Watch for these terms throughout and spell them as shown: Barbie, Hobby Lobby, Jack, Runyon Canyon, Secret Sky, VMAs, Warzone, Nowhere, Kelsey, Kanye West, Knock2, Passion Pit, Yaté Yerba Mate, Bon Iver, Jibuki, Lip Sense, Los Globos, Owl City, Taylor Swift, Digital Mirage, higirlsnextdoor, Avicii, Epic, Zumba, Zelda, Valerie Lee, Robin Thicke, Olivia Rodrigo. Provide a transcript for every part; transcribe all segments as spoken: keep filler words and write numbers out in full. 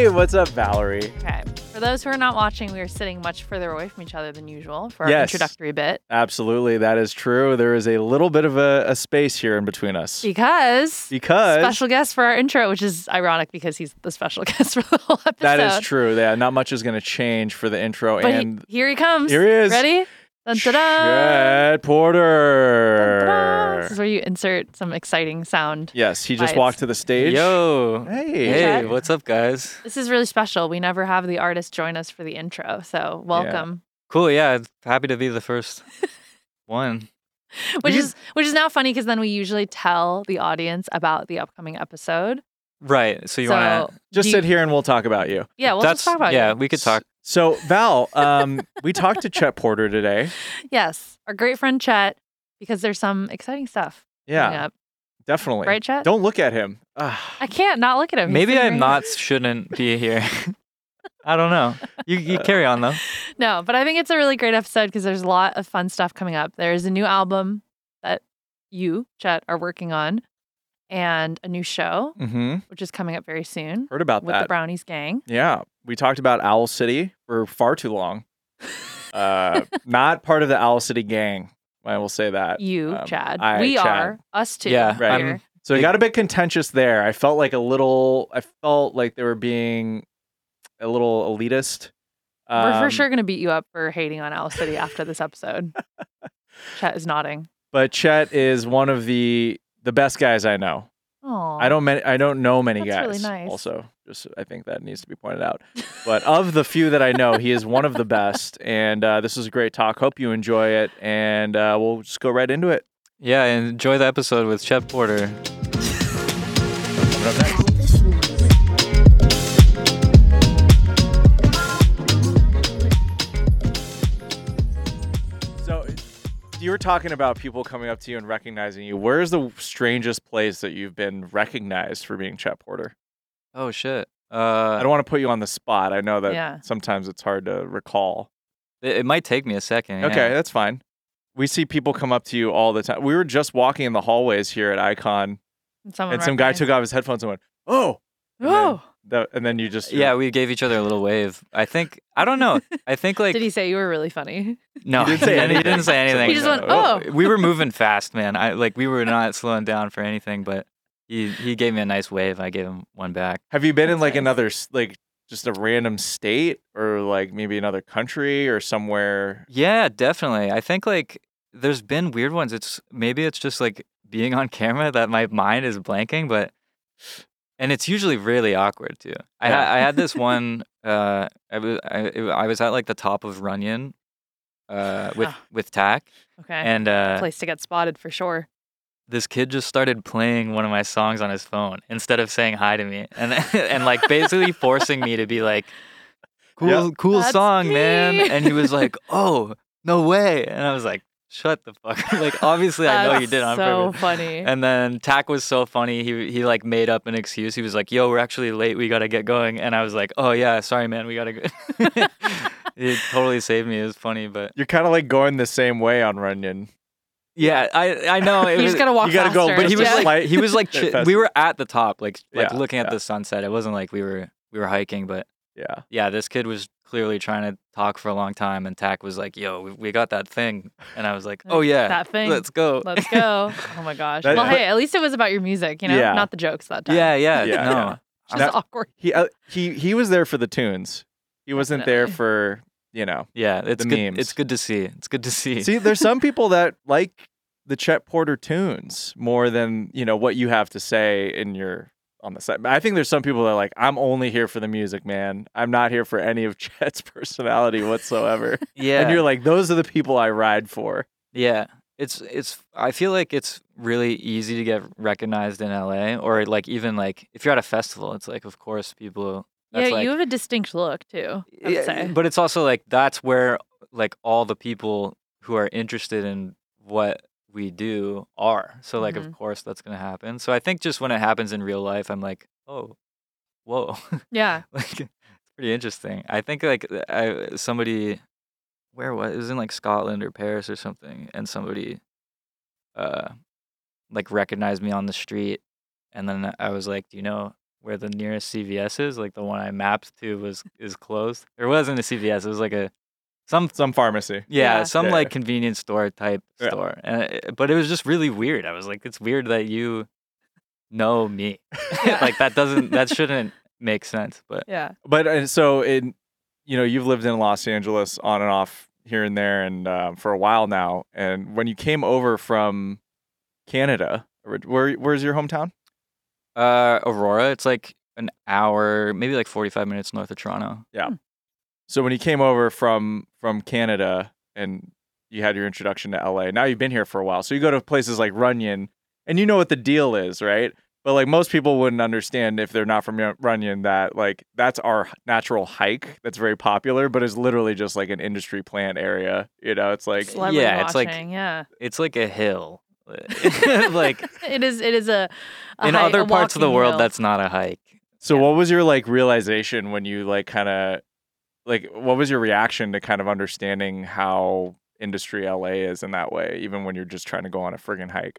Hey, what's up, Valerie? Okay. For those who are not watching, we are sitting much further away from each other than usual for our yes, introductory bit. Absolutely. That is true. There is a little bit of a, a space here in between us. Because. Because. Special guest for our intro, which is ironic because he's the special guest for the whole episode. That is true. Yeah, not much is going to change for the intro. But and he, here he comes. Here he is. Ready? Dun, dun, dun. Chet Porter. Dun, dun, dun. This is where you insert some exciting sound. Yes, he just bites. walked to the stage. Yo. Hey. Hey, what's up, guys? This is really special. We never have the artist join us for the intro, so welcome. Yeah. Cool, yeah. Happy to be the first one. Which is which is now funny because then we usually tell the audience about the upcoming episode. Right. So you so want to just you, sit here and we'll talk about you. Yeah, we'll That's, just talk about yeah, you. Yeah, we could talk. So Val, um, we talked to Chet Porter today. Yes, our great friend Chet, because there's some exciting stuff. Yeah, up. definitely. Right, Chet? Don't look at him. Ugh. I can't not look at him. Maybe I'm not shouldn't be here. I don't know. You you carry on though. No, but I think it's a really great episode because there's a lot of fun stuff coming up. There's a new album that you, Chet, are working on. And a new show, mm-hmm. which is coming up very soon. Heard about with that. With the Brownies gang. Yeah. We talked about Owl City for far too long. uh, not part of the Owl City gang. I will say that. You, um, Chad. I, we Chad. are. Us too. Yeah. Right. Um, so it got a bit contentious there. I felt like a little, I felt like they were being a little elitist. Um, we're for sure going to beat you up for hating on Owl City after this episode. Chet is nodding. But Chet is one of the... The best guys I know. Aww. I don't. Many, I don't know many That's guys. Really nice. Also, just I think that needs to be pointed out. But of the few that I know, he is one of the best. And uh, this was a great talk. Hope you enjoy it. And uh, we'll just go right into it. Yeah, and enjoy the episode with Chet Porter. Coming up next. You were talking about people coming up to you and recognizing you. Where's the strangest place that you've been recognized for being Chet Porter? Oh, shit. Uh, I don't want to put you on the spot. I know that yeah. sometimes it's hard to recall. It, it might take me a second. Okay, yeah. That's fine. We see people come up to you all the time. We were just walking in the hallways here at Icon, and, and some guy took off his headphones and went, oh. Oh. The, and then you just... Yeah, we gave each other a little wave. I think... I don't know. I think like... Did he say you were really funny? No. He didn't say anything. He didn't say anything. He just went, oh. We were moving fast, man. I Like, we were not slowing down for anything, but he, he gave me a nice wave. I gave him one back. Have you been That's in, like, nice. another... Like, just a random state? Or, like, maybe another country or somewhere? Yeah, definitely. I think, like, there's been weird ones. It's Maybe it's just, like, being on camera that my mind is blanking, but... And it's usually really awkward too. I, yeah. I had this one. Uh, I was I, I was at like the top of Runyon, uh, with oh. with Tack. Okay. And uh, place to get spotted for sure. This kid just started playing one of my songs on his phone instead of saying hi to me, and and like basically forcing me to be like, cool yep. cool That's song, me. man. And he was like, oh no way, and I was like. Shut the fuck up. Like, obviously, I know you did on purpose. So funny. And then Tack was so funny. He, he like, made up an excuse. He was like, yo, we're actually late. We got to get going. And I was like, oh, yeah, sorry, man. We got to go. It totally saved me. It was funny, but. You're kind of, like, going the same way on Runyon. Yeah, I I know. It you was, just got to walk You got to go. But he was, yeah. like, he was like, chi- we were at the top, like, like yeah, looking at yeah. the sunset. It wasn't like we were we were hiking, but. Yeah. Yeah, this kid was clearly trying to talk for a long time, and Tack was like, yo, we, we got that thing. And I was like, oh, yeah. That thing. Let's go. Let's go. Oh, my gosh. That, well, but, hey, at least it was about your music, you know? Yeah. Not the jokes that time. Yeah, yeah. yeah. No. Yeah. Just that, awkward. He, uh, he he was there for the tunes. He wasn't Definitely. there for, you know, yeah, it's the good, memes. It's good to see. It's good to see. See, there's some people that like the Chet Porter tunes more than, you know, what you have to say in your... on the side. But I think there's some people that are like, I'm only here for the music, man. I'm not here for any of Chet's personality whatsoever. Yeah. And you're like, those are the people I ride for. Yeah. It's, it's, I feel like it's really easy to get recognized in L A, or like, even like if you're at a festival, it's like, of course, people. That's yeah. Like, you have a distinct look too. I would yeah, say. But it's also like, that's where like all the people who are interested in what we do are. So like, mm-hmm. of course that's going to happen. So I think just when it happens in real life, I'm like, oh, whoa. Yeah. Like, it's pretty interesting. I think like I, somebody, where was it? It was in like Scotland or Paris or something. And somebody uh, like recognized me on the street. And then I was like, do you know where the nearest C V S is. Like the one I mapped to was is closed. There wasn't a C V S. It was like a some some pharmacy. Yeah, yeah. some yeah. like convenience store type yeah. store. And it, but it was just really weird. I was like, it's weird that you know me. Like that doesn't that shouldn't make sense. But yeah. But uh, so it, you know, you've lived in Los Angeles on and off here and there, and uh, for a while now. And when you came over from Canada, where where's your hometown? Uh, Aurora. It's like an hour, maybe like forty-five minutes north of Toronto. Yeah. Hmm. So when you came over from from Canada and you had your introduction to L A, now you've been here for a while. So you go to places like Runyon, and you know what the deal is, right? But like most people wouldn't understand if they're not from Runyon that like that's our natural hike that's very popular, but is literally just like an industry plant area. You know, it's like Celebrity yeah, it's washing, like yeah, it's like a hill. Like it is, it is a, a in hike, other a parts of the world hill. That's not a hike. So yeah. What was your like realization when you like kind of like what was your reaction to kind of understanding how industry L A is in that way, even when you're just trying to go on a friggin' hike?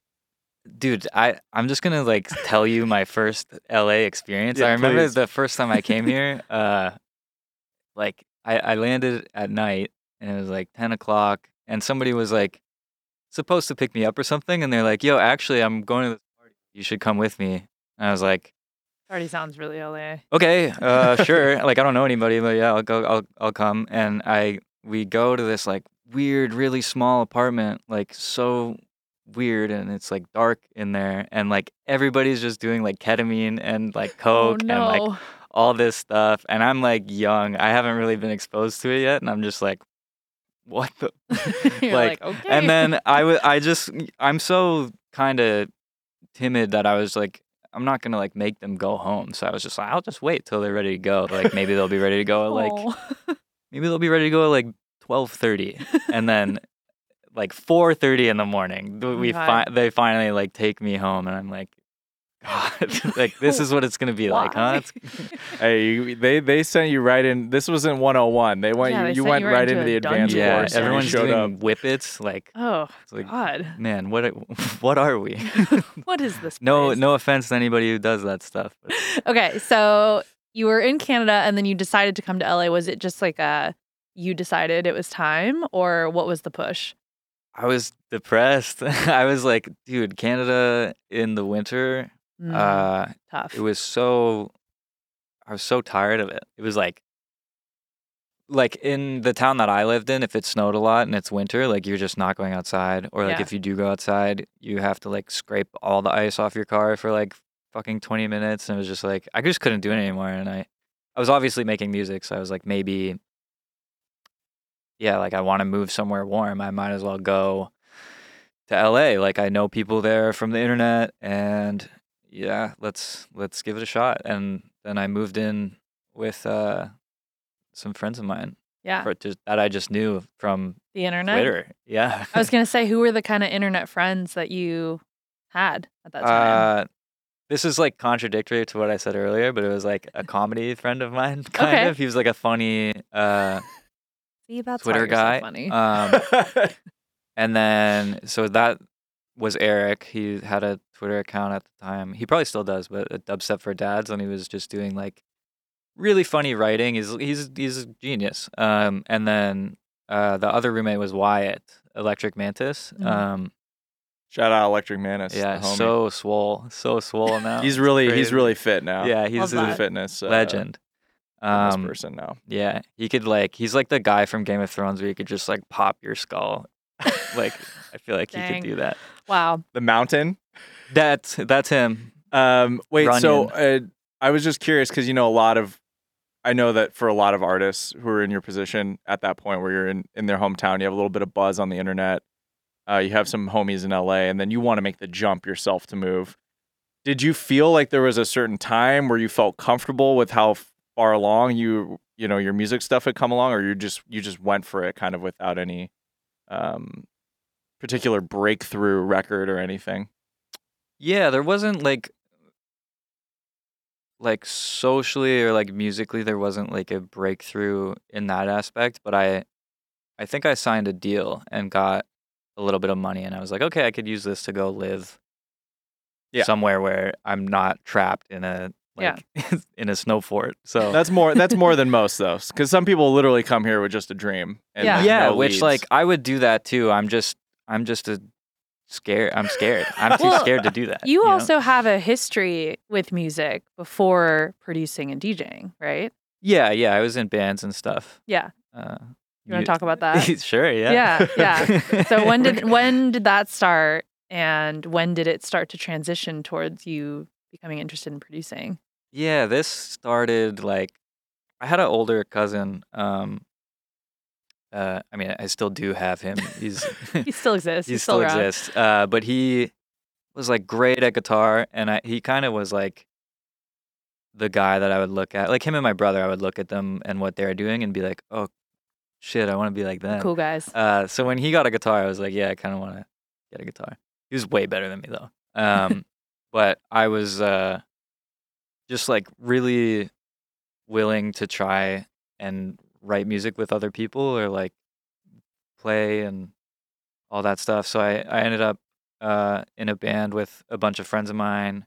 Dude, I, I'm just going to like tell you my first L A experience. Yeah, I remember please. The first time I came here, uh, like I, I landed at night and it was like ten o'clock and somebody was like supposed to pick me up or something. And they're like, yo, actually, I'm going to this party. You should come with me. And I was like. Party sounds really L A. Okay, uh, sure. Like, I don't know anybody, but yeah, I'll go, I'll, I'll come. And I, we go to this like weird, really small apartment, like so weird, and it's like dark in there, and like everybody's just doing like ketamine and like coke oh, no. and like all this stuff, and I'm like young, I haven't really been exposed to it yet, and I'm just like what the like, like okay. And then I was I just I'm so kind of timid that I was like I'm not gonna like make them go home, so I was just like I'll just wait till they're ready to go, like maybe they'll be ready to go at, like maybe they'll be ready to go at like twelve thirty, and then like four thirty in the morning, we fi- they finally like take me home, and I'm like, God, like this is what it's gonna be Why? Like, huh? Hey, you, they they sent you right in. This wasn't one oh one. They went yeah, you, they you went you right, right into, into the advanced yeah, course. Everyone's showed doing up. Whippets. Like, oh it's like, God, man, what what are we? What is this? Place? No, no offense to anybody who does that stuff. But. Okay, so you were in Canada, and then you decided to come to L A. Was it just like a you decided it was time, or what was the push? I was depressed. I was like, dude, Canada in the winter, mm, uh, tough. It was so, I was so tired of it. It was like, like in the town that I lived in, if it snowed a lot and it's winter, like you're just not going outside. Or like yeah. if you do go outside, you have to like scrape all the ice off your car for like fucking twenty minutes. And it was just like, I just couldn't do it anymore. And I, I was obviously making music. So I was like, maybe... yeah, like I want to move somewhere warm. I might as well go to L A. Like I know people there from the internet, and yeah, let's let's give it a shot. And then I moved in with uh, some friends of mine. Yeah, for, just, that I just knew from the internet. Twitter. Yeah, I was gonna say, who were the kind of internet friends that you had at that time? Uh, This is like contradictory to what I said earlier, but it was like a comedy friend of mine. Kind okay. of, he was like a funny. Uh, That's Twitter guy, so funny. Um, and then so that was Eric. He had a Twitter account at the time. He probably still does, but a Dubstep for Dads, and he was just doing like really funny writing. He's he's he's a genius. Um, and then uh, the other roommate was Wyatt, Electric Mantis. Mm-hmm. Um, Shout out Electric Mantis. Yeah, the homie. so swole, so swole now. he's really he's really fit now. Yeah, he's a fitness uh, legend. Um, this person now. Yeah, he could like he's like the guy from Game of Thrones where you could just like pop your skull. Like I feel like he could do that. Wow. The Mountain. That's that's him. Um, wait. Runyon. So uh, I was just curious because you know a lot of I know that for a lot of artists who are in your position at that point where you're in in their hometown, you have a little bit of buzz on the internet. Uh, you have some homies in L A, and then you want to make the jump yourself to move. Did you feel like there was a certain time where you felt comfortable with how far along you you know your music stuff had come along, or you just you just went for it kind of without any um particular breakthrough record or anything? Yeah, there wasn't like like socially or like musically there wasn't like a breakthrough in that aspect, but I I think I signed a deal and got a little bit of money, and I was like, okay, I could use this to go live yeah. somewhere where I'm not trapped in a like yeah. in a snow fort. So that's more that's more than most though, because some people literally come here with just a dream. And yeah, yeah no which leads. Like I would do that too. I'm just I'm just a scared. I'm scared. I'm too well, scared to do that. You, you also know? have a history with music before producing and DJing, right? Yeah, yeah. I was in bands and stuff. Yeah. Uh, you want to talk about that? Sure. Yeah. Yeah. Yeah. So when did when did that start, and when did it start to transition towards you becoming interested in producing? Yeah, this started like I had an older cousin. Um, uh, I mean, I still do have him. He's he still exists. He He's still, still exists. Uh, but he was like great at guitar, and I, he kind of was like the guy that I would look at, like him and my brother. I would look at them and what they were doing and be like, oh shit, I want to be like them. Cool guys. Uh, so when he got a guitar, I was like, yeah, I kind of want to get a guitar. He was way better than me though. Um, but I was uh, just like really willing to try and write music with other people or like play and all that stuff. So I, I ended up uh, in a band with a bunch of friends of mine,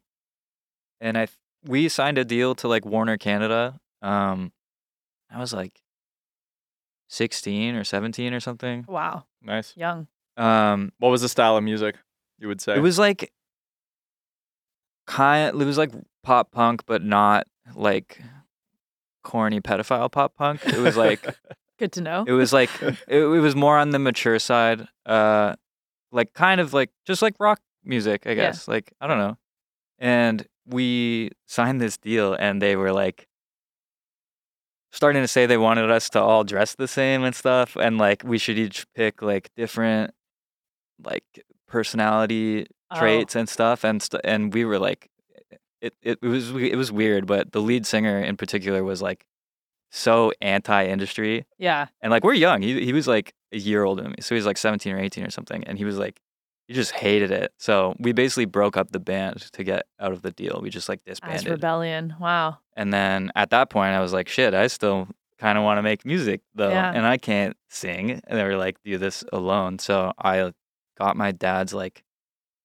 and I th- we signed a deal to like Warner Canada. Um, I was like sixteen or seventeen or something. Wow. Nice. Young. Um, what was the style of music you would say? It was like kind of, it was like pop punk, but not like corny pedophile pop punk. It was like good to know. It was like it, it was more on the mature side. Uh, like kind of like just like rock music, I guess. Yeah. Like I don't know. And we signed this deal, and they were like starting to say they wanted us to all dress the same and stuff, and like we should each pick like different like personality oh. traits and stuff, and st- and we were like, it, it it was it was weird, but the lead singer in particular was like so anti-industry, yeah, and like we're young. He he was like a year older than me, so he was like seventeen or eighteen or something, and he was like. You just hated it. So we basically broke up the band to get out of the deal. We just like disbanded. That's rebellion. Wow. And then at that point, I was like, shit, I still kind of want to make music though. Yeah. And I can't sing. And they were like, do this alone. So I got my dad's like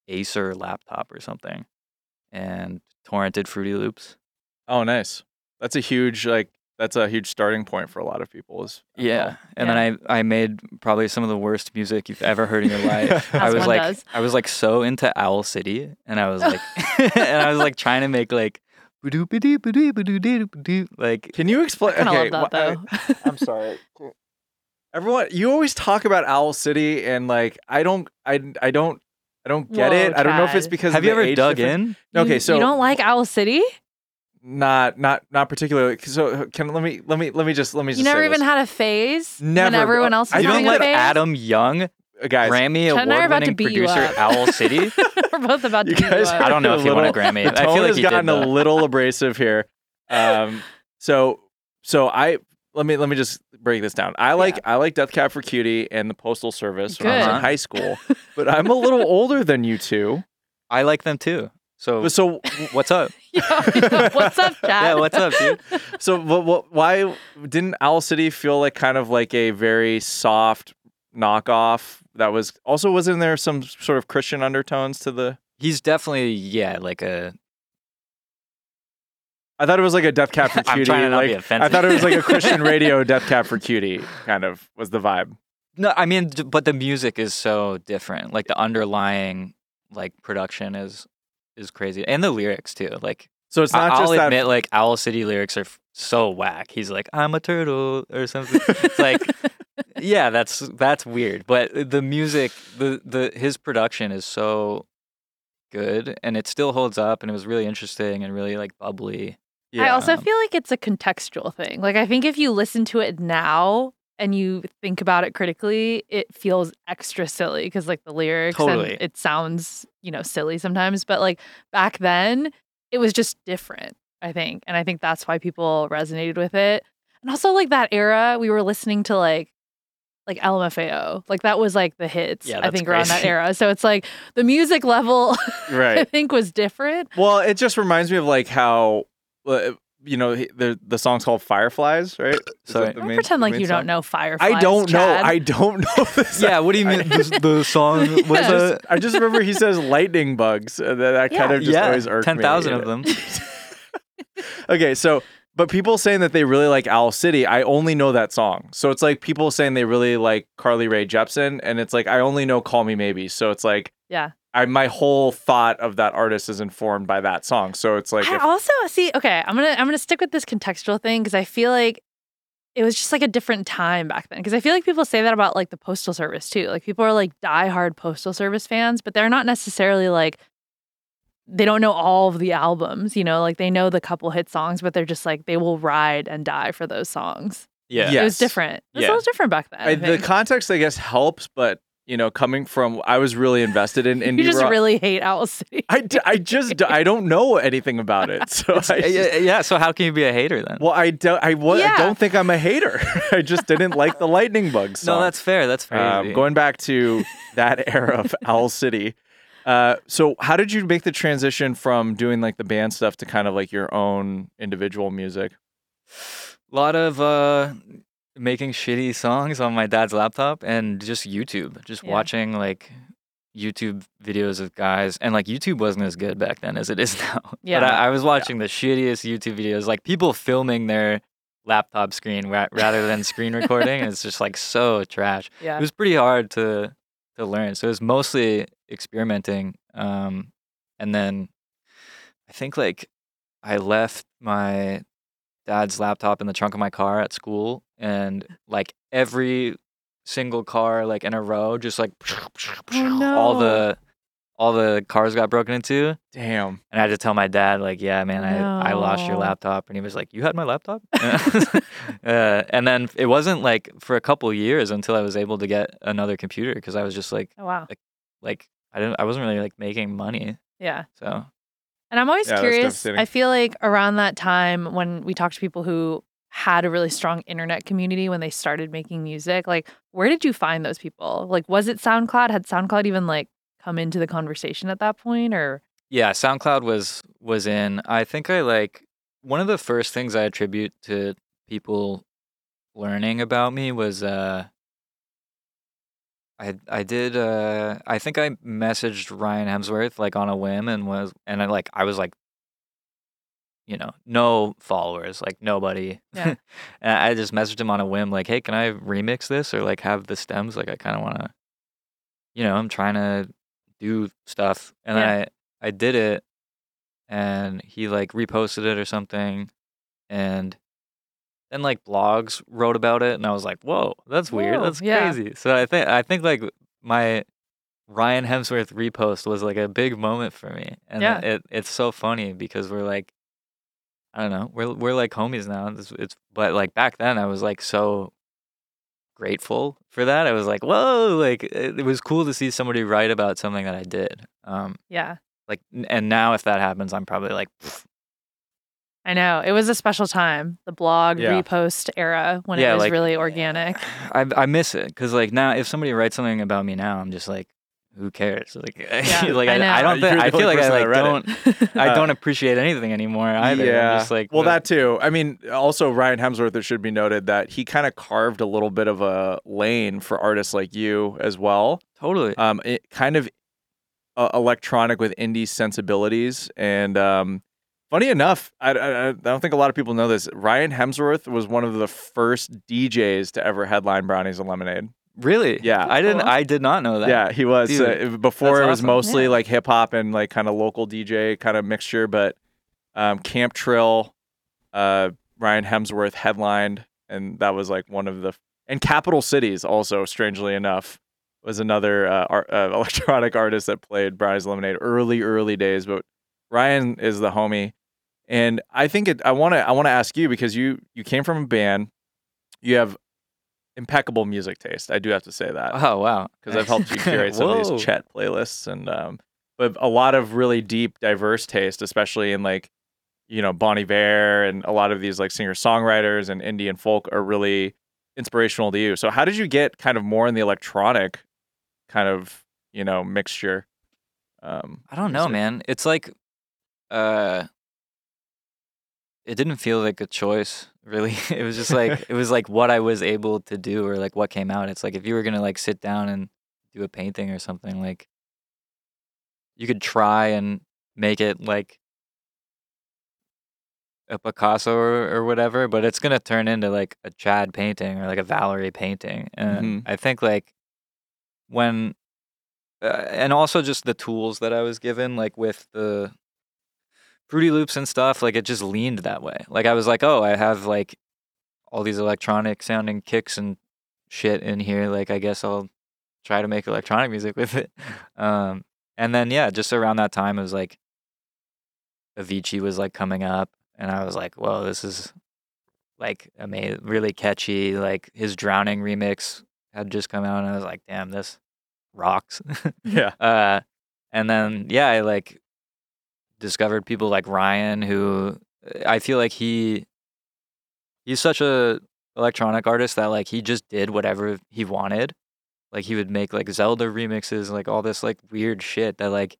Acer laptop or something and torrented Fruity Loops. Oh, nice. That's a huge, like, that's a huge starting point for a lot of people. Is yeah, and yeah. then I, I made probably some of the worst music you've ever heard in your life. I was like does. I was like so into Owl City, and I was like, and I was like trying to make like, like. Can you explain? Okay, love that, well, I, I'm sorry. Everyone, you always talk about Owl City, and like I don't, I I don't, I don't get Whoa, it. Chad. I don't know if it's because have of you the ever age dug difference. In? Okay, so you don't like Owl City. Not, not, not particularly. So, can let me, let me, let me just, let me. Just you never say even this. Had a phase. Never. When everyone else was having a phase. You don't let Adam Young, guys, Grammy award-winning producer, Owl City. We're both about to. You guys, beat you up. I don't know if he won a Grammy. The tone I feel like has he gotten did, a little abrasive here. Um. So, so I let me let me just break this down. I like yeah. I like Death Cab for Cutie and The Postal Service Good. When I was uh-huh. in high school, but I'm a little older than you two. I like them too. So, so what's up? Yo, yo, what's up, Chad? Yeah, what's up, dude? So, what, what, why didn't Owl City feel like kind of like a very soft knockoff? That was also wasn't there some sort of Christian undertones to the? He's definitely yeah, like a. I thought it was like a Death Cab for Cutie. I'm trying to not like, be offensive. I thought it was like a Christian radio Death Cab for Cutie kind of was the vibe. No, I mean, but the music is so different. Like the underlying like production is. Is crazy, and the lyrics too. Like, so it's not. I'll just admit, that... like Owl City lyrics are f- so whack. He's like, "I'm a turtle" or something. It's like, yeah, that's that's weird. But the music, the the his production is so good, and it still holds up. And it was really interesting and really like bubbly. Yeah. I also feel like it's a contextual thing. Like, I think if you listen to it now and you think about it critically, it feels extra silly because like the lyrics totally. And it sounds, you know, silly sometimes, but like back then it was just different, I think. And I think that's why people resonated with it. And also like that era, we were listening to like, like L M F A O, like that was like the hits, yeah, I think crazy. Around that era. So it's like the music level, right. I think was different. Well, it just reminds me of like how, uh, you know, the the song's called Fireflies, right? So don't main, pretend like you song? Don't know Fireflies. I don't Chad. Know. I don't know this. Yeah, what do you mean? the, the song? Yeah. What's the... I just remember he says lightning bugs. That, that yeah. kind of just yeah. always irked me. ten thousand of them. Okay, so, but people saying that they really like Owl City, I only know that song. So it's like people saying they really like Carly Rae Jepsen, and it's like, I only know Call Me Maybe. So it's like, yeah, I my whole thought of that artist is informed by that song. So it's like, I if- also see. Okay, I'm gonna I'm gonna stick with this contextual thing because I feel like it was just like a different time back then. Because I feel like people say that about like the Postal Service too. Like people are like diehard Postal Service fans, but they're not necessarily like, they don't know all of the albums, you know, like they know the couple hit songs, but they're just like, they will ride and die for those songs. Yeah. Yes. It was different. It was yeah. a little different back then. I, I the context, I guess, helps, but, you know, coming from, I was really invested in indie rock. You just rock. really hate Owl City. I, I just, I don't know anything about it. So I just, yeah, so how can you be a hater then? Well, I don't, I, was, yeah. I don't think I'm a hater. I just didn't like the Lightning Bug song. No, that's fair. That's fair. Um, going back to that era of Owl City. Uh, so how did you make the transition from doing like the band stuff to kind of like your own individual music? A lot of uh, making shitty songs on my dad's laptop and just YouTube, just yeah. watching like YouTube videos of guys. And like YouTube wasn't as good back then as it is now. Yeah. But I, I was watching yeah. the shittiest YouTube videos, like people filming their laptop screen ra- rather than screen recording. And it's just like so trash. Yeah. It was pretty hard to... to learn. So it was mostly experimenting. Um, and then I think like I left my dad's laptop in the trunk of my car at school, and like every single car like in a row, just like oh, no. all the all the cars got broken into. Damn. And I had to tell my dad like, yeah, man, I, no. I lost your laptop. And he was like, you had my laptop? uh, and then it wasn't like for a couple years until I was able to get another computer because I was just like, oh, wow. like, like I didn't, I wasn't really like making money. Yeah. So. And I'm always yeah, curious. I feel like around that time when we talked to people who had a really strong internet community when they started making music, like where did you find those people? Like, was it SoundCloud? Had SoundCloud even like come into the conversation at that point? Or yeah, SoundCloud was was in. I think I like one of the first things I attribute to people learning about me was uh I I did uh I think I messaged Ryan Hemsworth like on a whim and was and I like I was like you know, no followers, like nobody. Yeah. And I just messaged him on a whim like, "Hey, can I remix this or like have the stems? Like I kind of want to, you know, I'm trying to do stuff." And yeah. I, I did it and he like reposted it or something. And then like blogs wrote about it and I was like, whoa, that's weird. Whoa, that's yeah. crazy. So I think, I think like my Ryan Hemsworth repost was like a big moment for me. And yeah. it it's so funny because we're like, I don't know, we're, we're like homies now. It's, it's, but like back then I was like, so grateful for that. I was like, whoa, like it, it was cool to see somebody write about something that I did. Um, yeah. Like, and now if that happens, I'm probably like, pfft. I know. It was a special time, the blog yeah. repost era when yeah, it was like, really organic. I, I miss it because, like, now if somebody writes something about me now, I'm just like, who cares? Like, yeah, like I, I, I don't. Think, I feel like I like, don't. I don't appreciate anything anymore either. Yeah. I'm just like, well, no. that too. I mean, also Ryan Hemsworth. It should be noted that he kind of carved a little bit of a lane for artists like you as well. Totally. Um, it, kind of uh, electronic with indie sensibilities, and um, funny enough, I, I, I don't think a lot of people know this. Ryan Hemsworth was one of the first D Js to ever headline Brownies and Lemonade. Really? Yeah. Cool. I didn't. I did not know that. Yeah, he was. Dude, uh, before it was awesome. mostly yeah. like hip hop and like kind of local D J kind of mixture, but um, Camp Trill, uh, Ryan Hemsworth headlined, and that was like one of the. And Capital Cities also, strangely enough, was another uh, art, uh, electronic artist that played Brownies Lemonade early, early days. But Ryan is the homie, and I think it. I want to. I want to ask you because you you came from a band, you have impeccable music taste. I do have to say that. Oh, wow. Because I've helped you curate some of these Chet playlists and um but a lot of really deep, diverse taste, especially in like, you know, Bon Iver and a lot of these like singer-songwriters and indie and folk are really inspirational to you. So how did you get kind of more in the electronic kind of, you know, mixture? Um I don't know, music? man. It's like uh it didn't feel like a choice, really. It was just like, it was like what I was able to do or like what came out. It's like if you were going to like sit down and do a painting or something, like you could try and make it like a Picasso or, or whatever, but it's going to turn into like a Chad painting or like a Valerie painting. And mm-hmm. I think like when, uh, and also just the tools that I was given, like with the Fruity Loops and stuff, like it just leaned that way. Like I was like, oh, I have like all these electronic sounding kicks and shit in here. Like I guess I'll try to make electronic music with it. Um, and then, yeah, just around that time, it was like Avicii was like coming up. And I was like, "Whoa, this is like amazing, really catchy." Like his "Drowning" remix had just come out, and I was like, "Damn, this rocks!" Yeah. Uh, and then yeah, I like discovered people like Ryan, who I feel like he he's such a electronic artist that like he just did whatever he wanted. Like he would make like Zelda remixes, and, like all this like weird shit that like.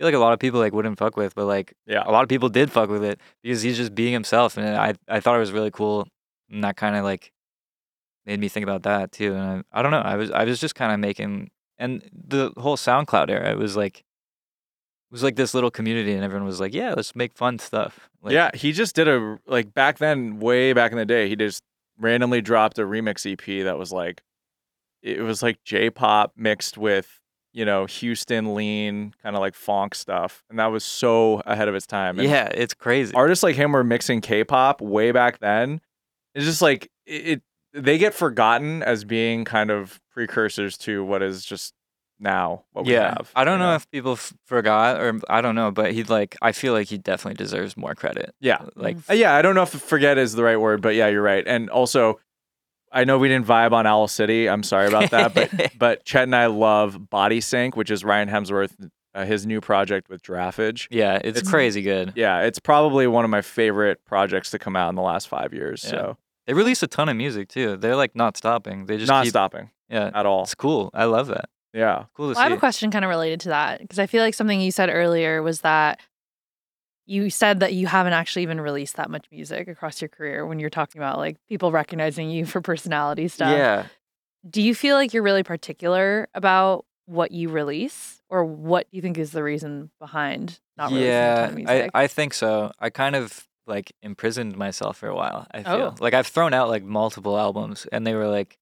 I feel like a lot of people like wouldn't fuck with, but like yeah. a lot of people did fuck with it because he's just being himself, and I I thought it was really cool, and that kind of like made me think about that too. And I, I don't know, I was I was just kind of making, and the whole SoundCloud era, it was like it was like this little community, and everyone was like, yeah, let's make fun stuff. Like, yeah, he just did a like back then, way back in the day, he just randomly dropped a remix E P that was like it was like J-pop mixed with, you know, Houston lean kind of like funk stuff, and that was so ahead of its time. And yeah, it's crazy. Artists like him were mixing K-pop way back then. It's just like it, it they get forgotten as being kind of precursors to what is just now what we yeah. have. I don't you know? know if people f- forgot or I don't know, but he like I feel like he definitely deserves more credit. Yeah, like f- yeah, I don't know if forget is the right word, but yeah, you're right. And also, I know we didn't vibe on Owl City. I'm sorry about that, but but Chet and I love Body Sync, which is Ryan Hemsworth, uh, his new project with Draffage. Yeah, it's, it's crazy good. Yeah, it's probably one of my favorite projects to come out in the last five years. Yeah. So they release a ton of music too. They're like not stopping. They just not keep, stopping. Yeah, at all. It's cool. I love that. Yeah, cool to well, see. I have a question kind of related to that because I feel like something you said earlier was that. You said that you haven't actually even released that much music across your career when you're talking about like people recognizing you for personality stuff. Yeah. Do you feel like you're really particular about what you release, or what do you think is the reason behind not releasing yeah, a ton of music? I, I think so. I kind of like imprisoned myself for a while, I feel. Oh. Like I've thrown out like multiple albums, and they were like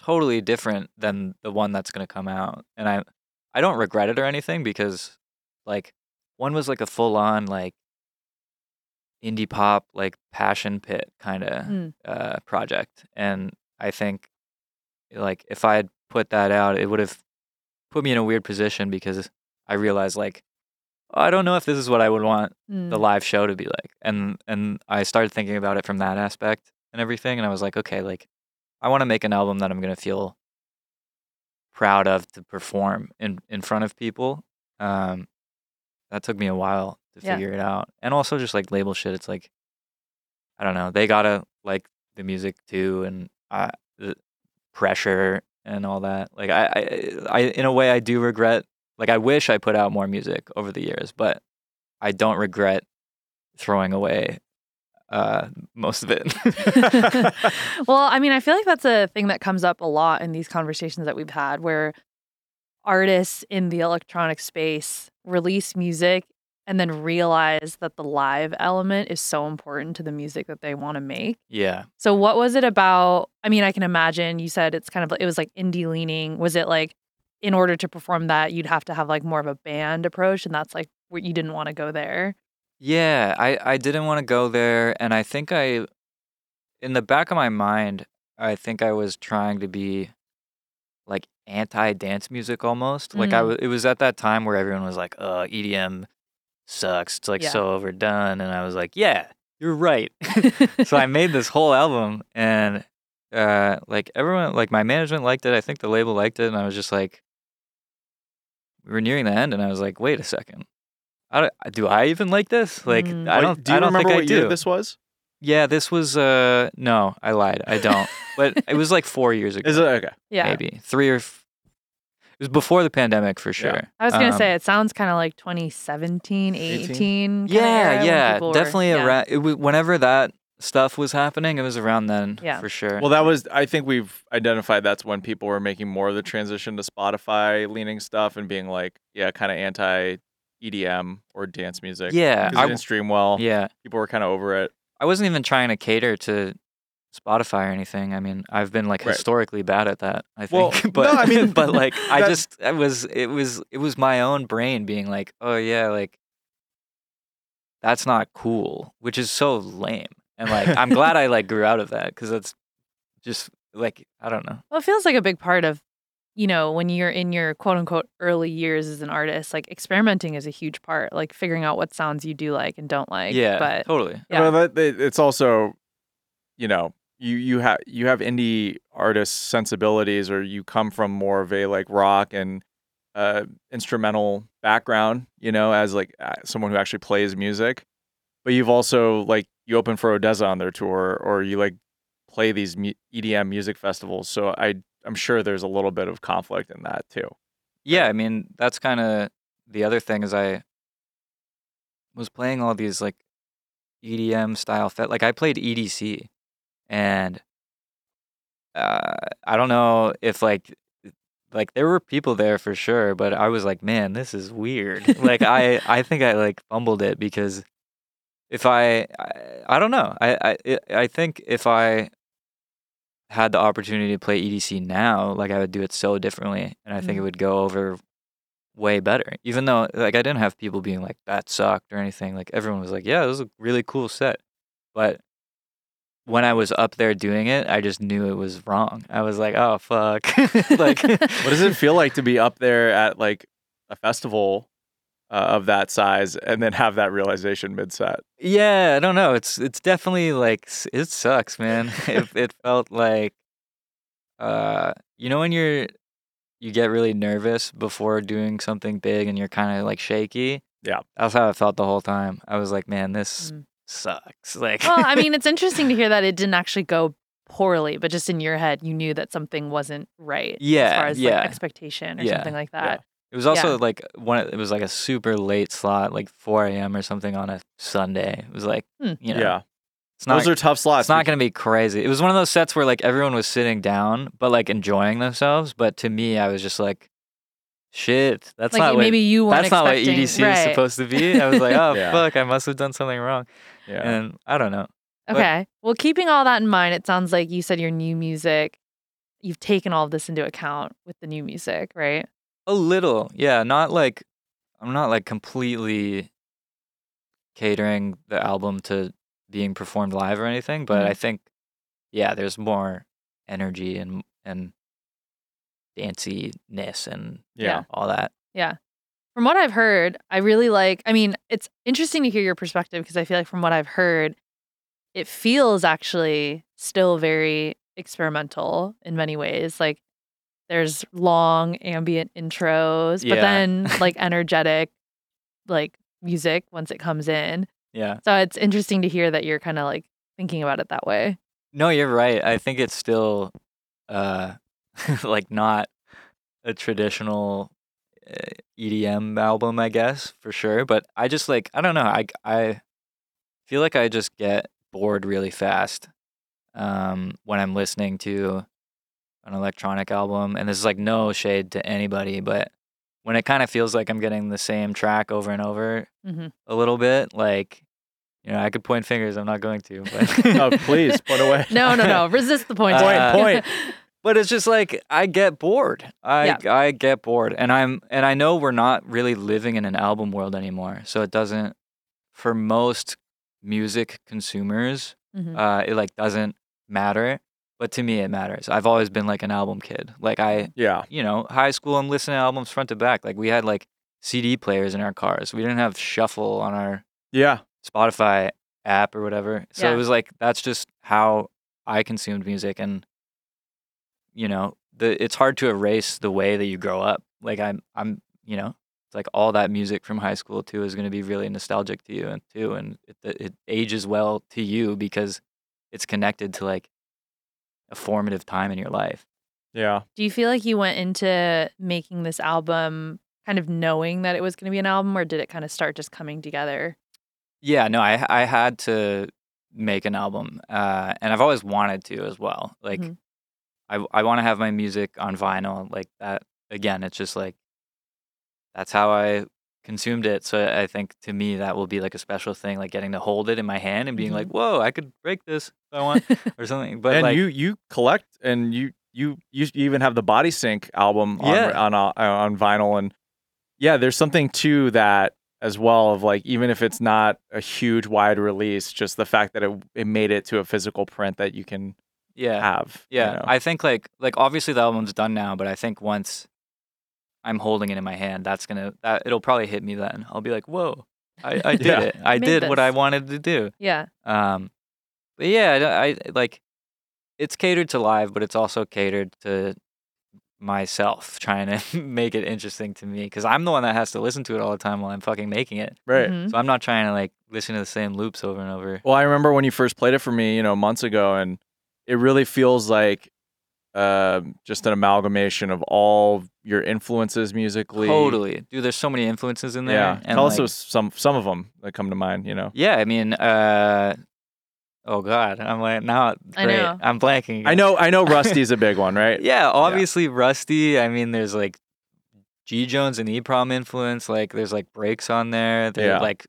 totally different than the one that's going to come out. And I, I don't regret it or anything because like, one was like a full-on like indie pop like passion pit kind of mm. uh, project, and I think like if I had put that out, it would have put me in a weird position because I realized like oh, I don't know if this is what I would want mm. the live show to be like, and and I started thinking about it from that aspect and everything, and I was like okay, like I want to make an album that I'm gonna feel proud of to perform in in front of people. Um, That took me a while to yeah. figure it out. And also just like label shit. It's like, I don't know. They got to like the music too, and uh, the pressure and all that. Like I, I, I, in a way I do regret, like I wish I put out more music over the years, but I don't regret throwing away uh, most of it. Well, I mean, I feel like that's a thing that comes up a lot in these conversations that we've had where artists in the electronic space release music and then realize that the live element is so important to the music that they want to make. Yeah. So what was it about? I mean, I can imagine you said it's kind of it was like indie leaning. Was it like in order to perform that you'd have to have like more of a band approach, and that's like where you didn't want to go there? Yeah, I, I didn't want to go there, and I think I in the back of my mind, I think I was trying to be like anti-dance music almost. Mm-hmm. Like I w- it was at that time where everyone was like, oh, E D M sucks. It's like yeah. so overdone. And I was like, yeah, you're right. So I made this whole album, and uh, like everyone, like my management liked it. I think the label liked it. And I was just like, we were nearing the end, and I was like, wait a second. I don't, do I even like this? Like, mm. I don't, do you I don't remember think what I do. Year this was? Yeah, this was, uh, no, I lied. I don't. But it was like four years ago. Is it okay? Yeah. Maybe. Three or, f- it was before the pandemic for sure. Yeah. I was going to um, say, it sounds kind of like twenty seventeen, eighteen Yeah, yeah. Definitely were, yeah. around, it was, whenever that stuff was happening, it was around then yeah. for sure. Well, that was, I think we've identified that's when people were making more of the transition to Spotify leaning stuff and being like, yeah, kind of anti E D M or dance music. Yeah. Because it didn't stream well. Yeah. People were kind of over it. I wasn't even trying to cater to Spotify or anything. I mean, I've been like right. historically bad at that, I think. Well, but no, I mean, but like I just I was it was it was my own brain being like, oh yeah, like that's not cool, which is so lame. And like I'm glad I like grew out of that, because that's just like, I don't know. Well, it feels like a big part of, you know, when you're in your quote unquote early years as an artist, like experimenting is a huge part, like figuring out what sounds you do like and don't like. Yeah, but, totally. Yeah. Well, it's also, you know, you, you have you have indie artist sensibilities, or you come from more of a like rock and uh, instrumental background, you know, as like someone who actually plays music. But you've also like you open for Odessa on their tour, or you like play these E D M music festivals. So I. I'm sure there's a little bit of conflict in that too. Yeah, I mean, that's kind of the other thing, is I was playing all these like E D M style fe- like I played E D C, and uh, I don't know if like like there were people there for sure, but I was like, man, this is weird. Like I I think I like fumbled it, because if I I, I don't know I I I think if I had the opportunity to play E D C now, like I would do it so differently, and I think mm. it would go over way better. Even though like I didn't have people being like that sucked or anything, like everyone was like, yeah, this is a really cool set. But when I was up there doing it, I just knew it was wrong. I was like, oh fuck. Like what does it feel like to be up there at like a festival uh, of that size and then have that realization mid-set? Yeah, I don't know. It's it's definitely like, it sucks, man. it, it felt like, uh, you know, when you're, you get really nervous before doing something big and you're kind of like shaky. Yeah. That's how I felt the whole time. I was like, man, this mm. sucks. Like, well, I mean, it's interesting to hear that it didn't actually go poorly, but just in your head, you knew that something wasn't right. Yeah. As far as yeah. like expectation or yeah. something like that. Yeah. It was also yeah. like one. It was like a super late slot, like four a.m. or something on a Sunday. It was like, hmm. you know, yeah, it's not, those are tough slots. It's not going to be crazy. It was one of those sets where like everyone was sitting down, but like enjoying themselves. But to me, I was just like, shit, that's like, not maybe what, you weren't that's not what E D C right. is supposed to be. I was like, oh yeah. fuck, I must have done something wrong. Yeah, and I don't know. Okay, but, well, keeping all that in mind, it sounds like you said your new music, you've taken all of this into account with the new music, right? A little, yeah. Not like, I'm not like completely catering the album to being performed live or anything, but mm-hmm. I think, yeah, there's more energy and and danciness and yeah. yeah, all that. Yeah. From what I've heard, I really like, I mean, it's interesting to hear your perspective, because I feel like from what I've heard, it feels actually still very experimental in many ways. Like, there's long ambient intros, but yeah. then like energetic, like music once it comes in. Yeah. So it's interesting to hear that you're kind of like thinking about it that way. No, you're right. I think it's still, uh, like not a traditional E D M album, I guess, for sure. But I just like, I don't know. I, I feel like I just get bored really fast, um, when I'm listening to an electronic album, and this is like no shade to anybody, but when it kind of feels like I'm getting the same track over and over mm-hmm. a little bit, like, you know, I could point fingers, I'm not going to, but oh, please point away. no no no resist the point. uh, point point But it's just like I get bored. I yeah. I get bored, and I'm and I know we're not really living in an album world anymore, so it doesn't, for most music consumers mm-hmm. uh it like doesn't matter. But to me, it matters. I've always been like an album kid. Like I, yeah. you know, high school, I'm listening to albums front to back. Like we had like C D players in our cars. We didn't have shuffle on our yeah Spotify app or whatever. So yeah. it was like, that's just how I consumed music. And, you know, the it's hard to erase the way that you grow up. Like I'm, I'm, you know, it's like all that music from high school too is going to be really nostalgic to you and too. And it, it ages well to you because it's connected to like a formative time in your life. Yeah. Do you feel like you went into making this album kind of knowing that it was going to be an album, or did it kind of start just coming together? Yeah, no, I I had to make an album, uh, and I've always wanted to as well. Like, mm-hmm. I I want to have my music on vinyl, like that. Again, it's just like that's how I consumed it. So I think to me that will be like a special thing, like getting to hold it in my hand and being mm-hmm. like, whoa, I could break this if I want or something. But and like, you you collect and you you you even have the Body Sync album on yeah. on, on on vinyl, and yeah, there's something to that as well of like, even if it's not a huge wide release, just the fact that it it made it to a physical print that you can yeah. have. Yeah. You know? I think like like obviously the album's done now, but I think once I'm holding it in my hand, that's gonna that it'll probably hit me then. I'll be like, whoa, I, I did yeah. it. I, I did this. What I wanted to do. Yeah. Um, but yeah, I, I like it's catered to live, but it's also catered to myself trying to make it interesting to me, because I'm the one that has to listen to it all the time while I'm fucking making it. Right. Mm-hmm. So I'm not trying to like listen to the same loops over and over. Well, I remember when you first played it for me, you know, months ago, and it really feels like Uh, just an amalgamation of all your influences musically. Totally. Dude, there's so many influences in there. Yeah. And tell like, us those, some some of them that come to mind, you know? Yeah, I mean, uh, oh God, I'm like, now, great. I'm blanking. Again. I know I know Rusty's a big one, right? Yeah, obviously yeah. Rusty. I mean, there's like G Jones and E-Prom influence. Like, there's like breaks on there. There's yeah. like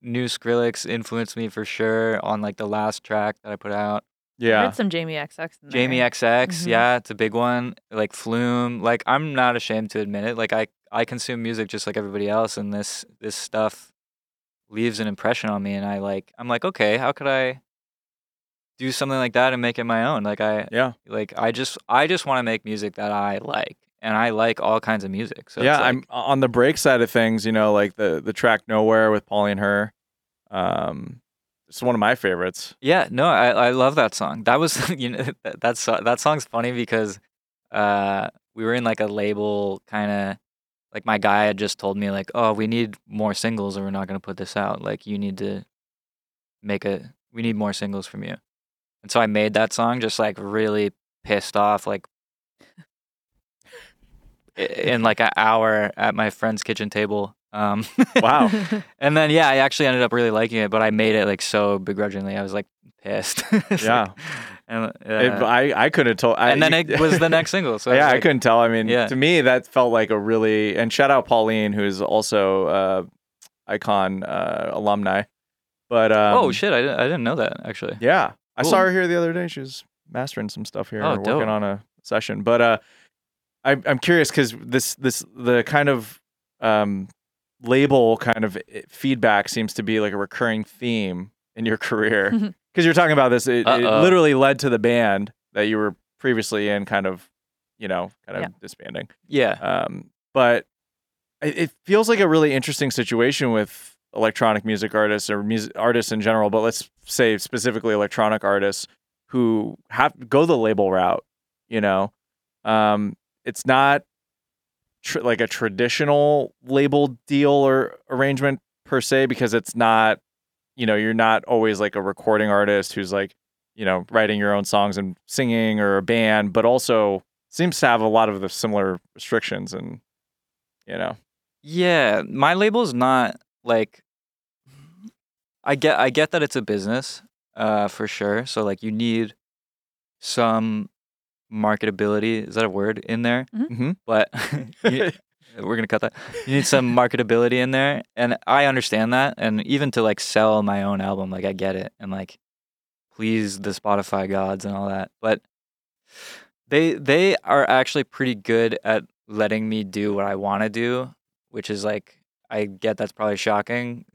new Skrillex influenced me for sure on like the last track that I put out. Yeah, I heard some Jamie X X in there. Jamie X X, mm-hmm. yeah, it's a big one. Like Flume, like I'm not ashamed to admit it. Like I, I consume music just like everybody else, and this this stuff leaves an impression on me. And I like, I'm like, okay, how could I do something like that and make it my own? Like I, yeah, like I just, I just want to make music that I like, and I like all kinds of music. So yeah, it's like, I'm on the break side of things. You know, like the the track "Nowhere" with Pauly and Her. Um, It's one of my favorites. Yeah, no, I, I love that song. That was, you know, that, that's, that song's funny because uh, we were in like a label kind of, like my guy had just told me like, oh, we need more singles or we're not going to put this out. Like you need to make a, we need more singles from you. And so I made that song just like really pissed off, like in like an hour at my friend's kitchen table. Um, wow. And then, yeah, I actually ended up really liking it, but I made it like so begrudgingly. I was like pissed. Yeah. Like, and, uh, it, I, I couldn't tell. I, and then it was the next single. So yeah, I, like, I couldn't tell. I mean, yeah. to me, that felt like a really, and shout out Pauline, who's also, uh, Icon, uh, alumni, but, um, oh shit. I didn't, I didn't know that actually. Yeah. Cool. I saw her here the other day. She was mastering some stuff here, oh, working on a session, but, uh, I, I'm curious cause this, this, the kind of, um, label kind of feedback seems to be like a recurring theme in your career, because you're talking about this it, it literally led to the band that you were previously in kind of you know kind of yeah. disbanding yeah um but it feels like a really interesting situation with electronic music artists or music artists in general, but let's say specifically electronic artists who have go the label route. you know um it's not Tr- like a traditional label deal or arrangement per se, because it's not, you know, you're not always like a recording artist who's like, you know, writing your own songs and singing, or a band, but also seems to have a lot of the similar restrictions and, you know. Yeah, my label's not like, I get, I get that it's a business, uh, for sure. So like you need some marketability, is that a word, in there? Mm-hmm. But you, we're gonna cut that. You need some marketability in there, and I understand that. And even to like sell my own album, like I get it, and like please the Spotify gods and all that. But they they are actually pretty good at letting me do what I want to do, which is like, I get that's probably shocking,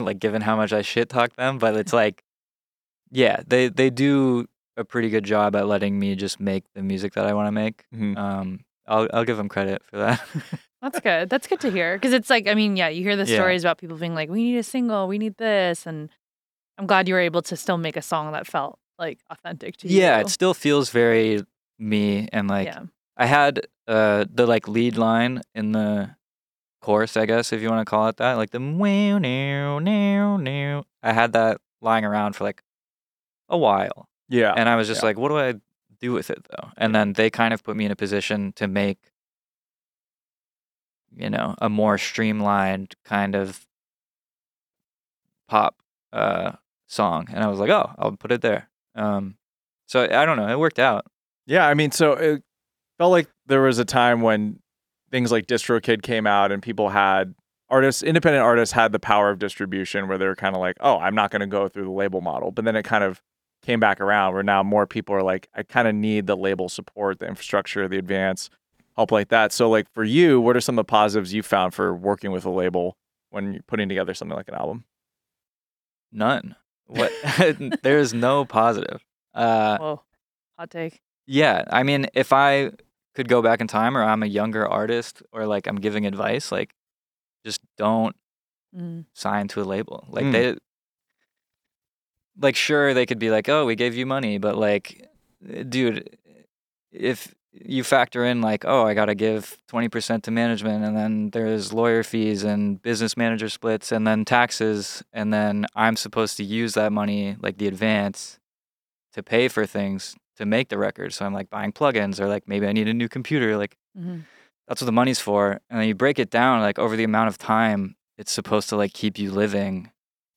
like given how much I shit talk them, but it's like, yeah, they they do a pretty good job at letting me just make the music that I want to make. Mm-hmm. Um, I'll I'll give them credit for that. That's good. That's good to hear, because it's like, I mean, yeah, you hear the yeah. stories about people being like, we need a single, we need this, and I'm glad you were able to still make a song that felt like authentic to you. Yeah, it still feels very me, and like yeah. I had uh the like lead line in the chorus, I guess if you want to call it that, like the meow meow meow meow. I had that lying around for like a while. Yeah. And I was just yeah. like, what do I do with it though? And then they kind of put me in a position to make, you know, a more streamlined kind of pop uh, song. And I was like, oh, I'll put it there. Um, so I don't know. It worked out. Yeah. I mean, so it felt like there was a time when things like DistroKid came out and people had artists, independent artists had the power of distribution where they're kind of like, oh, I'm not going to go through the label model. But then it kind of came back around where now more people are like, I kind of need the label support, the infrastructure, the advance, help like that. So like for you, what are some of the positives you found for working with a label when you're putting together something like an album? None. What? There is no positive. Uh, Whoa. Hot take. Yeah. I mean, if I could go back in time or I'm a younger artist or like I'm giving advice, like just don't mm. sign to a label. Like mm. they, like sure they could be like, oh, we gave you money. But like, dude, if you factor in like, oh, I got to give twenty percent to management and then there's lawyer fees and business manager splits and then taxes. And then I'm supposed to use that money, like the advance, to pay for things to make the record. So I'm like buying plugins or like maybe I need a new computer. Like mm-hmm. that's what the money's for. And then you break it down like over the amount of time it's supposed to like keep you living.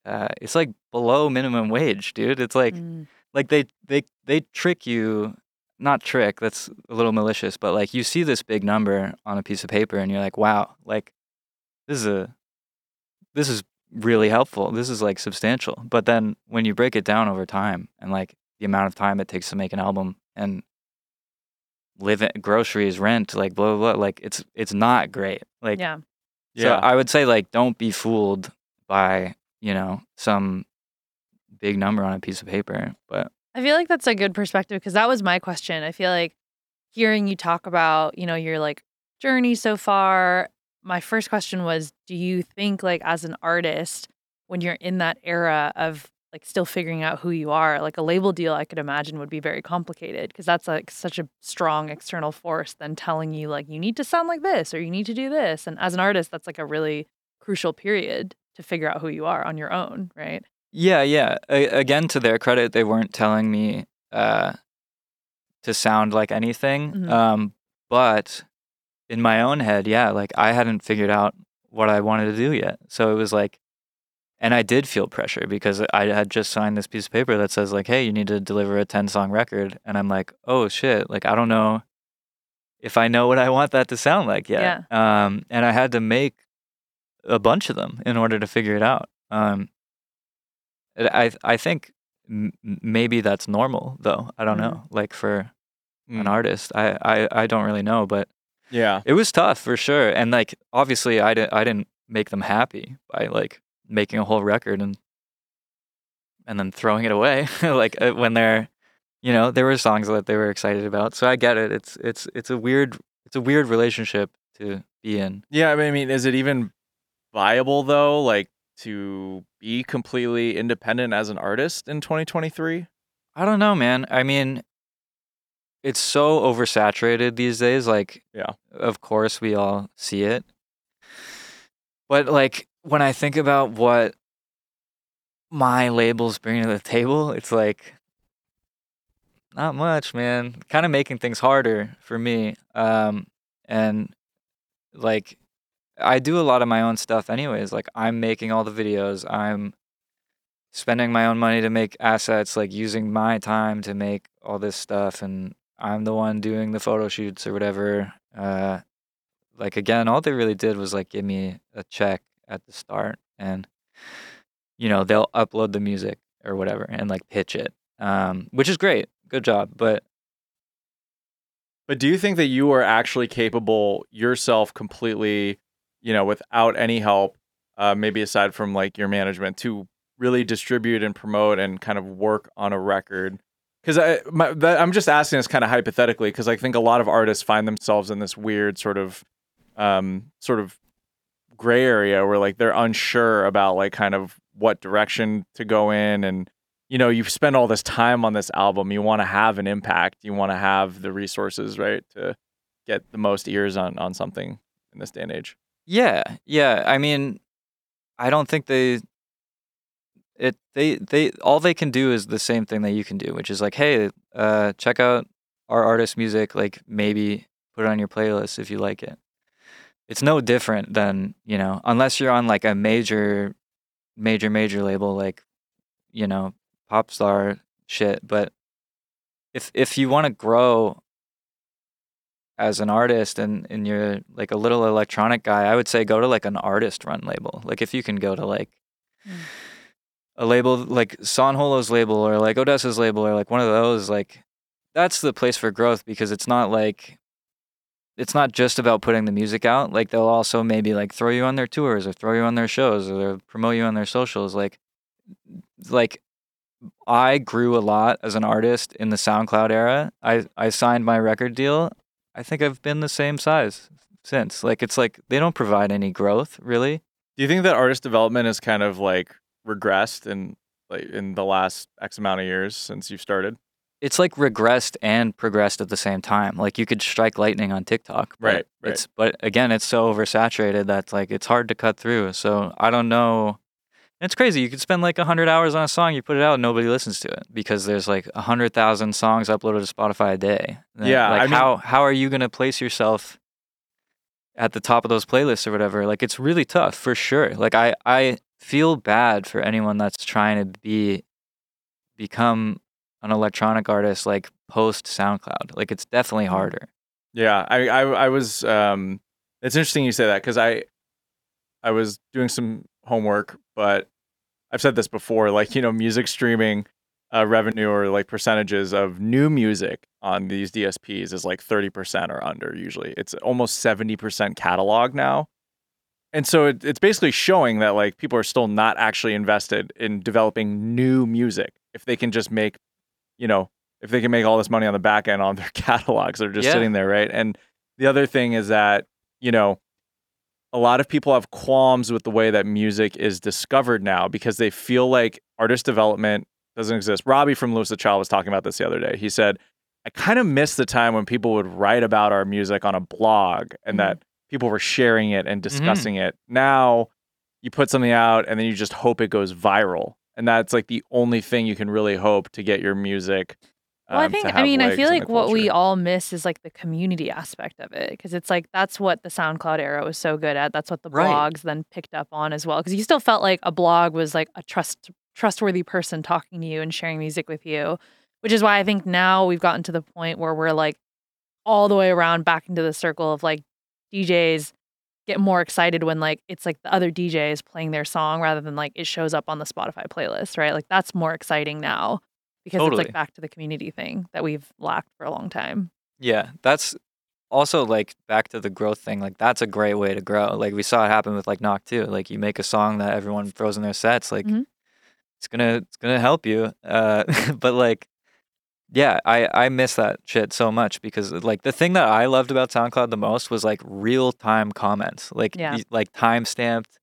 Uh, it's like below minimum wage, dude. It's like, mm. like they, they, they trick you. Not trick, that's a little malicious, but like you see this big number on a piece of paper and you're like, wow, like this is a, this is really helpful. This is like substantial. But then when you break it down over time and like the amount of time it takes to make an album and live at groceries, rent, like blah, blah, blah, like it's, it's not great. Like, yeah. So yeah. I would say like, don't be fooled by, you know, some big number on a piece of paper, but. I feel like that's a good perspective because that was my question. I feel like hearing you talk about, you know, your like journey so far, my first question was, do you think like as an artist, when you're in that era of like still figuring out who you are, like a label deal, I could imagine would be very complicated because that's like such a strong external force then telling you like you need to sound like this or you need to do this. And as an artist, that's like a really crucial period to figure out who you are on your own, right? Yeah, yeah. I, again, to their credit, they weren't telling me uh, to sound like anything. Mm-hmm. Um, but in my own head, yeah, like I hadn't figured out what I wanted to do yet. So it was like, and I did feel pressure because I had just signed this piece of paper that says like, hey, you need to deliver a ten song record. And I'm like, oh shit, like I don't know if I know what I want that to sound like yet. Yeah. Um, and I had to make a bunch of them in order to figure it out. Um, I I think m- maybe that's normal though. I don't mm. know. Like for mm. an artist, I, I, I don't really know, but yeah, it was tough for sure. And like, obviously I didn't, I didn't make them happy by like making a whole record and, and then throwing it away. Like when they're, you know, there were songs that they were excited about. So I get it. It's, it's, it's a weird, it's a weird relationship to be in. Yeah. I mean, is it even viable though? Like, to be completely independent as an artist in twenty twenty-three? I don't know, man. I mean, it's so oversaturated these days. Like, yeah, of course we all see it. But like, when I think about what my labels bring to the table, it's like, not much, man. Kind of making things harder for me. Um, and like, I do a lot of my own stuff anyways. Like I'm making all the videos. I'm spending my own money to make assets, like using my time to make all this stuff. And I'm the one doing the photo shoots or whatever. Uh, like again, all they really did was like give me a check at the start and, you know, they'll upload the music or whatever and like pitch it, um, which is great. Good job. But But do you think that you are actually capable yourself completely, you know, without any help, uh, maybe aside from like your management, to really distribute and promote and kind of work on a record? Because I, my, that, I'm just asking this kind of hypothetically, because I think a lot of artists find themselves in this weird sort of, um, sort of gray area where like they're unsure about like kind of what direction to go in. And, you know, you've spent all this time on this album. You want to have an impact. You want to have the resources, right, to get the most ears on, on something in this day and age. Yeah, yeah. I mean, I don't think they, it they they all they can do is the same thing that you can do, which is like, hey, uh, check out our artist's music. Like maybe put it on your playlist if you like it. It's no different than, you know, unless you're on like a major, major, major label, like, you know, pop star shit. But if if you want to grow as an artist and, and you're like a little electronic guy, I would say go to like an artist run label. Like if you can go to like mm. a label like Son Holo's label or like Odessa's label or like one of those, like that's the place for growth, because it's not like, it's not just about putting the music out. Like they'll also maybe like throw you on their tours or throw you on their shows or promote you on their socials. Like, like I grew a lot as an artist in the SoundCloud era. I, I signed my record deal. I think I've been the same size since. Like, it's like they don't provide any growth, really. Do you think that artist development has kind of like regressed in like in the last X amount of years since you've started? It's like regressed and progressed at the same time. Like you could strike lightning on TikTok, but right? Right. It's, but again, it's so oversaturated that like it's hard to cut through. So I don't know. It's crazy. You could spend like one hundred hours on a song, you put it out, and nobody listens to it because there's like one hundred thousand songs uploaded to Spotify a day. Yeah. Like I mean, how, how are you going to place yourself at the top of those playlists or whatever? Like it's really tough for sure. Like I, I feel bad for anyone that's trying to be become an electronic artist like post SoundCloud. Like it's definitely harder. Yeah. I, I, I was, um, it's interesting you say that because I, I was doing some homework, but I've said this before, like, you know, music streaming uh, revenue or like percentages of new music on these D S Ps is like thirty percent or under usually. It's almost seventy percent catalog now. And so it, it's basically showing that like people are still not actually invested in developing new music. If they can just make, you know, if they can make all this money on the back end on their catalogs, they're just yeah. sitting there, right? And the other thing is that, you know, a lot of people have qualms with the way that music is discovered now because they feel like artist development doesn't exist. Robbie from Lewis the Child was talking about this the other day. He said, I kind of miss the time when people would write about our music on a blog and mm-hmm. that people were sharing it and discussing mm-hmm. it. Now you put something out and then you just hope it goes viral. And that's like the only thing you can really hope to get your music. Well, I think, I mean, I feel like what we all miss is like the community aspect of it, because it's like that's what the SoundCloud era was so good at. That's what the right. blogs then picked up on as well, because you still felt like a blog was like a trust trustworthy person talking to you and sharing music with you, which is why I think now we've gotten to the point where we're like all the way around back into the circle of like D Js get more excited when like it's like the other D Js playing their song rather than like it shows up on the Spotify playlist, right? Like that's more exciting now. Because totally. It's like back to the community thing that we've lacked for a long time. Yeah, that's also like back to the growth thing. Like that's a great way to grow. Like we saw it happen with like Knock Two. Like you make a song that everyone throws in their sets. Like mm-hmm. it's gonna it's gonna help you. Uh, but like, yeah, I I miss that shit so much because like the thing that I loved about SoundCloud the most was like real time comments. Like yeah. y- like time stamped.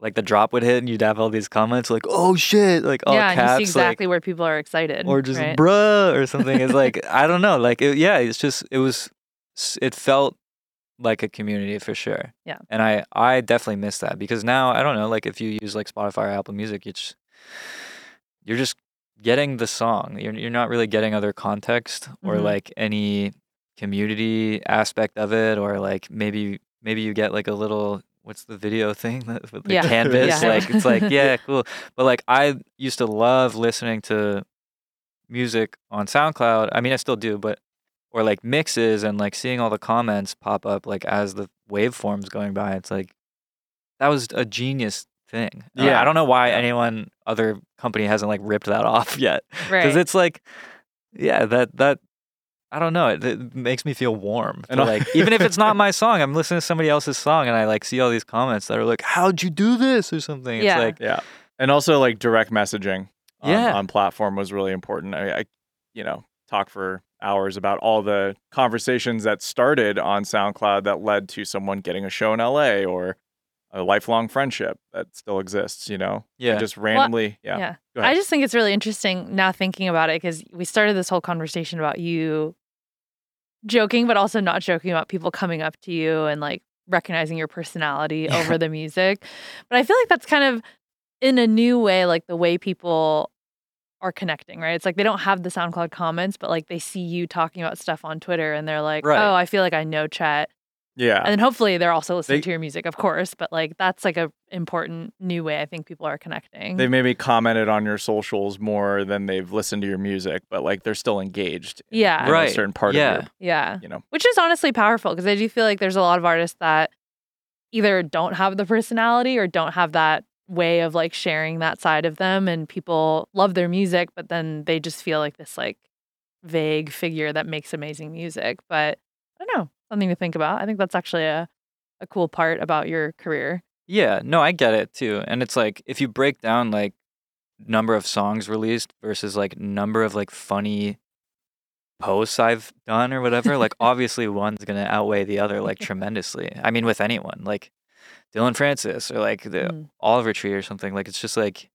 Like the drop would hit and you'd have all these comments like, oh shit, like all yeah, caps. Yeah, you see exactly like, where people are excited. Or just right? bruh or something. It's like, I don't know. Like, it, yeah, it's just, it was, it felt like a community for sure. Yeah. And I, I definitely miss that because now, I don't know, like if you use like Spotify or Apple Music, it's, you're just getting the song. You're, you're not really getting other context or mm-hmm. like any community aspect of it or like maybe, maybe you get like a little... What's the video thing that, with the yeah. canvas? Yeah. Like it's like yeah, cool. But like I used to love listening to music on SoundCloud. I mean, I still do, but or like mixes and like seeing all the comments pop up like as the waveforms going by. It's like that was a genius thing. Yeah, uh, I don't know why anyone other company hasn't like ripped that off yet. Right? Because it's like yeah, that that. I don't know. It, it makes me feel warm. And like, even if it's not my song, I'm listening to somebody else's song, and I like see all these comments that are like, "How'd you do this?" or something. Yeah. It's like, yeah. And also like direct messaging on, yeah. on platform was really important. I, I, you know, talk for hours about all the conversations that started on SoundCloud that led to someone getting a show in L A or a lifelong friendship that still exists. You know. Yeah. And just randomly. Well, yeah. yeah. Go ahead. I just think it's really interesting now thinking about it because we started this whole conversation about you. Joking, but also not joking about people coming up to you and like recognizing your personality over the music. But I feel like that's kind of in a new way, like the way people are connecting, right? It's like they don't have the SoundCloud comments, but like they see you talking about stuff on Twitter and they're like, right. oh, I feel like I know Chet. Yeah. And then hopefully they're also listening they, to your music, of course. But like that's like a important new way I think people are connecting. They maybe commented on your socials more than they've listened to your music, but like they're still engaged. Yeah. In right. a certain part yeah. of your, yeah. you know. Which is honestly powerful because I do feel like there's a lot of artists that either don't have the personality or don't have that way of like sharing that side of them, and people love their music, but then they just feel like this like vague figure that makes amazing music. But I don't know. Something to think about. I think that's actually a, a cool part about your career. Yeah, no, I get it too. And it's like, if you break down like number of songs released versus like number of like funny posts I've done or whatever, like obviously one's going to outweigh the other like tremendously. I mean, with anyone, like Dylan Francis or like the mm. Oliver Tree or something, like it's just like,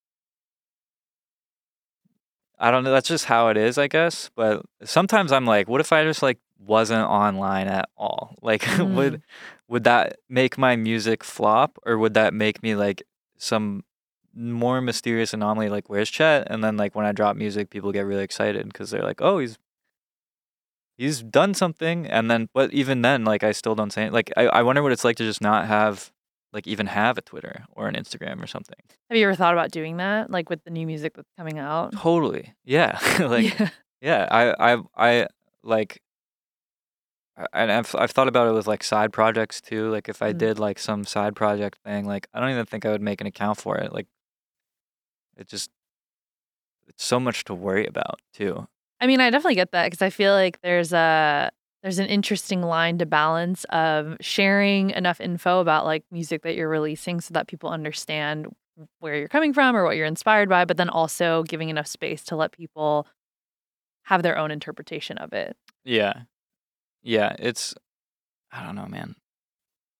I don't know, that's just how it is, I guess. But sometimes I'm like, what if I just like wasn't online at all? Like mm. would would that make my music flop, or would that make me like some more mysterious anomaly, like where's Chet? And then like when I drop music, people get really excited because they're like, oh, he's he's done something. And then but even then, like I still don't say it. Like I, I wonder what it's like to just not have like even have a Twitter or an Instagram or something. Have you ever thought about doing that? Like with the new music that's coming out? Totally. Yeah. like yeah. yeah, I I I like And I've I've thought about it with like side projects too. Like if I mm. did like some side project thing, like I don't even think I would make an account for it. Like it just, it's so much to worry about too. I mean, I definitely get that because I feel like there's a there's an interesting line to balance of sharing enough info about like music that you're releasing so that people understand where you're coming from or what you're inspired by, but then also giving enough space to let people have their own interpretation of it. Yeah. Yeah, it's, I don't know, man.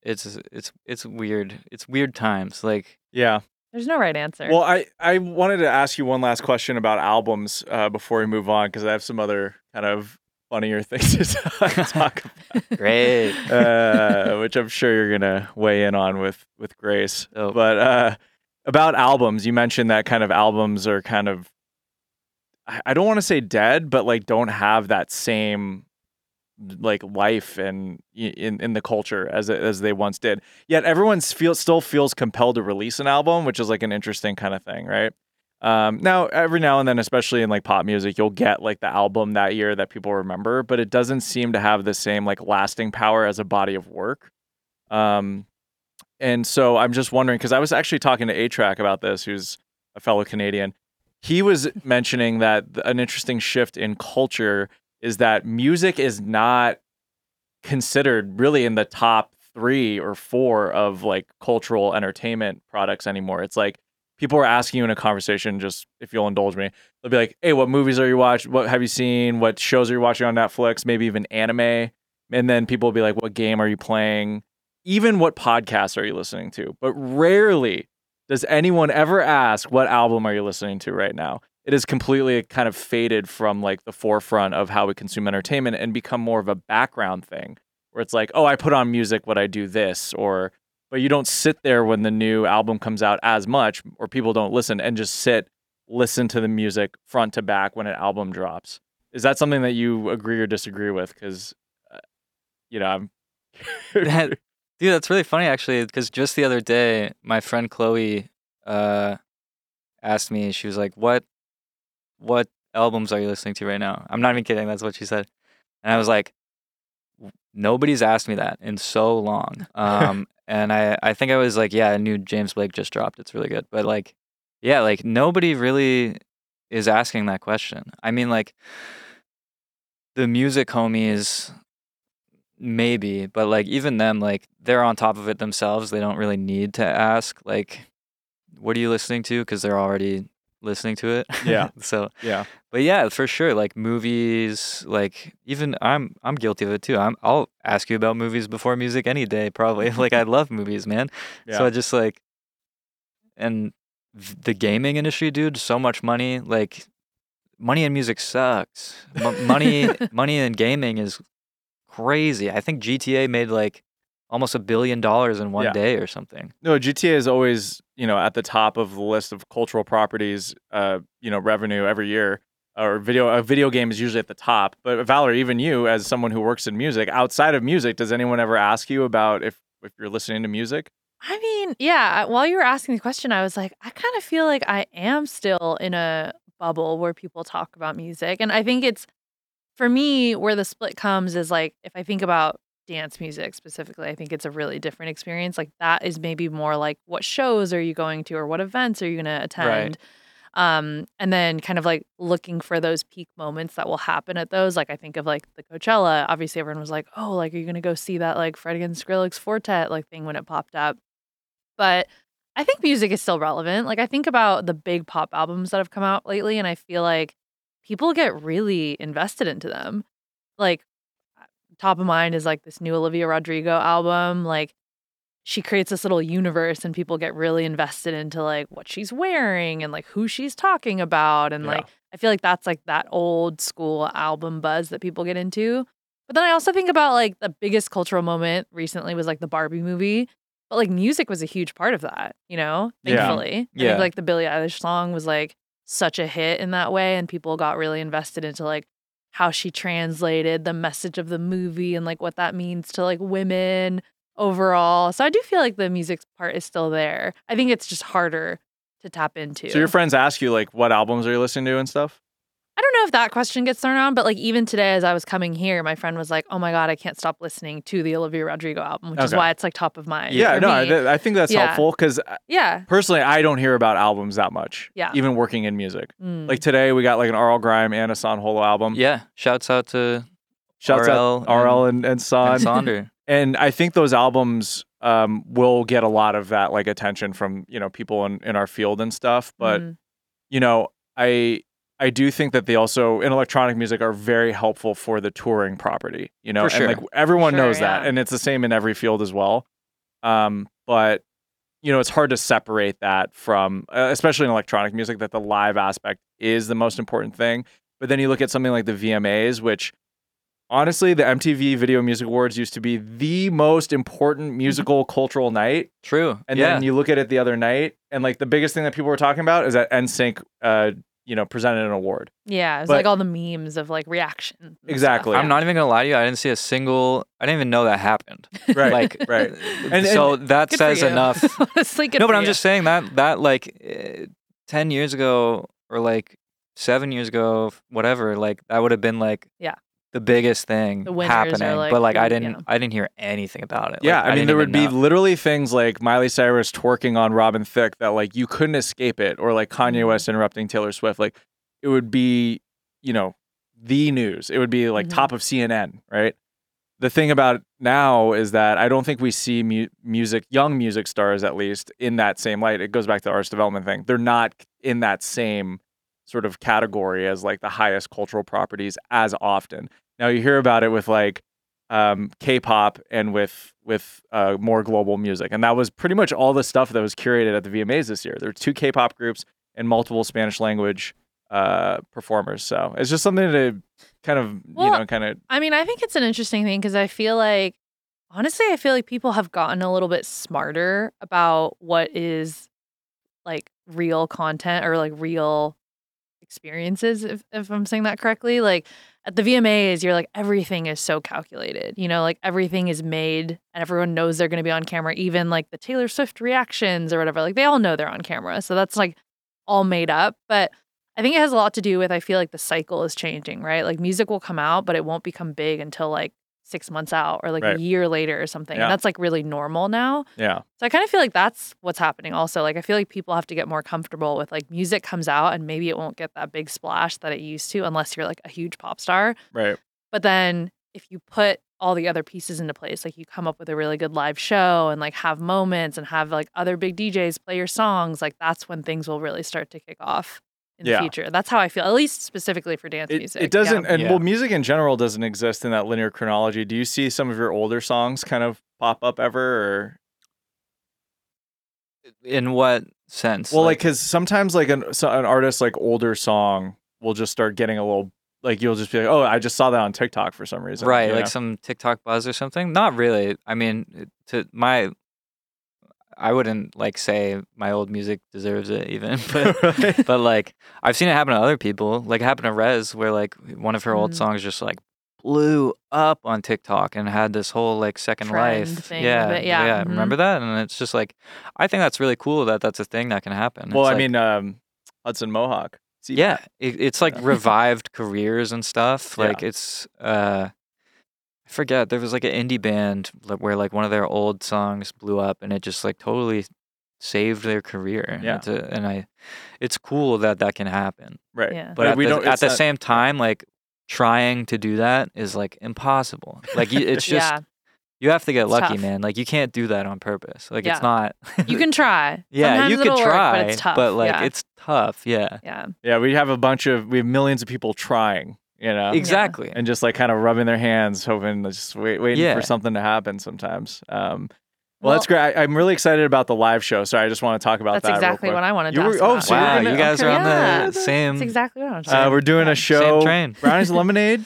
It's it's it's weird. It's weird times. Like, yeah, there's no right answer. Well, I, I wanted to ask you one last question about albums uh, before we move on, because I have some other kind of funnier things to talk about. Great, uh, which I'm sure you're gonna weigh in on with with Grace. Oh. But uh, about albums, you mentioned that kind of albums are kind of, I, I don't want to say dead, but like don't have that same like life and in in the culture as as they once did. Yet everyone feels still feels compelled to release an album, which is like an interesting kind of thing, right? Um, now every now and then, especially in like pop music, you'll get like the album that year that people remember, but it doesn't seem to have the same like lasting power as a body of work. Um, and so I'm just wondering, because I was actually talking to A-Track about this, who's a fellow Canadian. He was mentioning that an interesting shift in culture is that music is not considered really in the top three or four of like cultural entertainment products anymore. It's like people are asking you in a conversation, just if you'll indulge me, they'll be like, hey, what movies are you watching? What have you seen? What shows are you watching on Netflix? Maybe even anime. And then people will be like, what game are you playing? Even what podcasts are you listening to? But rarely does anyone ever ask, what album are you listening to right now? It is completely kind of faded from like the forefront of how we consume entertainment and become more of a background thing where it's like, oh, I put on music when I do this, or, but you don't sit there when the new album comes out as much, or people don't listen and just sit, listen to the music front to back when an album drops. Is that something that you agree or disagree with? Cause uh, you know, I'm that, dude, that's really funny actually. Cause just the other day, my friend Chloe uh, asked me, she was like, what, what albums are you listening to right now? I'm not even kidding. That's what she said. And I was like, nobody's asked me that in so long. Um, and I, I think I was like, yeah, I knew James Blake just dropped. It's really good. But like, yeah, like nobody really is asking that question. I mean, like the music homies, maybe, but like even them, like they're on top of it themselves. They don't really need to ask, like, what are you listening to? Because they're already listening to it. Yeah. so yeah. But yeah, for sure. Like movies, like even I'm I'm guilty of it too. I'm I'll ask you about movies before music any day, probably. like I love movies, man. Yeah. So I just like, and the gaming industry, dude, so much money. Like money and music sucks. M- money money and gaming is crazy. I think G T A made like almost a billion dollars in one yeah. day or something. No, G T A is always, you know, at the top of the list of cultural properties, uh, you know, revenue every year. or video a video game is usually at the top. But Valerie, even you, as someone who works in music, outside of music, does anyone ever ask you about if, if you're listening to music? I mean, yeah, while you were asking the question, I was like, I kind of feel like I am still in a bubble where people talk about music. And I think it's, for me, where the split comes is like, if I think about dance music specifically, I think it's a really different experience. Like that is maybe more like, what shows are you going to or what events are you going to attend? Right. Um, and then kind of like looking for those peak moments that will happen at those. Like I think of like the Coachella, obviously everyone was like, oh, like, are you going to go see that like Fred and Skrillex Fortet like thing when it popped up? But I think music is still relevant. Like I think about the big pop albums that have come out lately and I feel like people get really invested into them. Like top of mind is like this new Olivia Rodrigo album. Like she creates this little universe and people get really invested into like what she's wearing and like who she's talking about. And yeah. like, I feel like that's like that old school album buzz that people get into. But then I also think about like the biggest cultural moment recently was like the Barbie movie. But like music was a huge part of that, you know, thankfully. Yeah. I think like the Billie Eilish song was like such a hit in that way. And people got really invested into like how she translated the message of the movie and like what that means to like women overall. So I do feel like the music part is still there. I think it's just harder to tap into. So your friends ask you like, what albums are you listening to and stuff? I don't know if that question gets thrown around, but like even today as I was coming here, my friend was like, oh my God, I can't stop listening to the Olivia Rodrigo album, which okay. is why it's like top of mind. Yeah, no, I, th- I think that's yeah. helpful because yeah. personally, I don't hear about albums that much, yeah. even working in music. Mm. Like today we got like an R L Grime and a Son Holo album. Yeah, shouts out to shouts R L, out R L and, and Son. And Sonder. And I think those albums um, will get a lot of that like attention from, you know, people in, in our field and stuff. But, mm. you know, I... I do think that they also, in electronic music, are very helpful for the touring property, you know, for sure. and like everyone sure, knows yeah. that. And it's the same in every field as well. Um, but, you know, it's hard to separate that from, uh, especially in electronic music, that the live aspect is the most important thing. But then you look at something like the V M As, which honestly, the M T V Video Music Awards used to be the most important musical cultural night. True. And yeah. then you look at it the other night and like the biggest thing that people were talking about is that N Sync, uh, you know, presented an award. Yeah, it was but, like all the memes of like reaction. Exactly. Stuff. I'm not even gonna lie to you. I didn't see a single. I didn't even know that happened. Right. Like right. And so and that says enough. Honestly, no, but I'm you. just saying that that like ten years ago or like seven years ago, whatever. Like that would have been like yeah. the biggest thing the happening. Like, but like I didn't, you know. I didn't hear anything about it. Yeah, like, I, I mean there would be know. literally things like Miley Cyrus twerking on Robin Thicke that like you couldn't escape it, or like Kanye West interrupting Taylor Swift. Like it would be, you know, the news. It would be like mm-hmm. top of C N N, right? The thing about it now is that I don't think we see mu- music, young music stars at least, in that same light. It goes back to the arts development thing. They're not in that same sort of category as like the highest cultural properties as often. Now you hear about it with like um, K-pop and with with uh, more global music. And that was pretty much all the stuff that was curated at the V M As this year. There were two K-pop groups and multiple Spanish language uh, performers. So it's just something to kind of, well, you know, kind of. I mean, I think it's an interesting thing because I feel like, honestly, I feel like people have gotten a little bit smarter about what is like real content or like real experiences, if, if I'm saying that correctly. Like at the V M As, you're like, everything is so calculated, you know, like everything is made and everyone knows they're going to be on camera, even like the Taylor Swift reactions or whatever, like they all know they're on camera. So that's like all made up. But I think it has a lot to do with, I feel like the cycle is changing, right? Like music will come out, but it won't become big until like six months out or like right. a year later or something. Yeah. And that's like really normal now. Yeah. So I kind of feel like that's what's happening also. Like I feel like people have to get more comfortable with like music comes out and maybe it won't get that big splash that it used to unless you're like a huge pop star. Right. But then if you put all the other pieces into place, like you come up with a really good live show and like have moments and have like other big D Js play your songs, like that's when things will really start to kick off. In yeah. the future. That's how I feel, at least specifically for dance it, music. It doesn't, yeah. and yeah. well, music in general doesn't exist in that linear chronology. Do you see some of your older songs kind of pop up ever? Or in what sense? Well, like, because like, sometimes like an so an artist's like older song will just start getting a little, like you'll just be like, oh, I just saw that on TikTok for some reason. Right, like know? Some TikTok buzz or something? Not really. I mean, to my, I wouldn't like say my old music deserves it even, but right? But like I've seen it happen to other people. Like it happened to Rez, where like one of her mm. old songs just like blew up on TikTok and had this whole like second Trend life thing yeah, yeah yeah mm-hmm. remember that? And it's just like I think that's really cool that that's a thing that can happen. Well, it's I like, mean um Hudson Mohawk, see, yeah it, it's like revived careers and stuff like yeah. It's uh I forget, there was like an indie band where like one of their old songs blew up and it just like totally saved their career. Yeah. It's a, and I it's cool that that can happen, right? Yeah. But like, at we the, don't, at the not, same time like trying to do that is like impossible. Like you, it's just yeah. you have to get it's lucky, tough. Man. Like you can't do that on purpose. Like yeah. it's not. You can try. Yeah, sometimes you can try, work, but it's tough. But like yeah. it's tough. Yeah. Yeah. Yeah. We have a bunch of we have millions of people trying. You know exactly, yeah. And just like kind of rubbing their hands, hoping just wait, waiting yeah. for something to happen. Sometimes. Um, Well, well, that's great. I, I'm really excited about the live show, so I just want to talk about that's that. That's exactly real quick. What I wanted to talk about. Oh, so wow, gonna, you guys okay. are on yeah. the same. That's exactly what I wanted to talk about. We're doing yeah. a show. Same train. Brownies and Lemonade,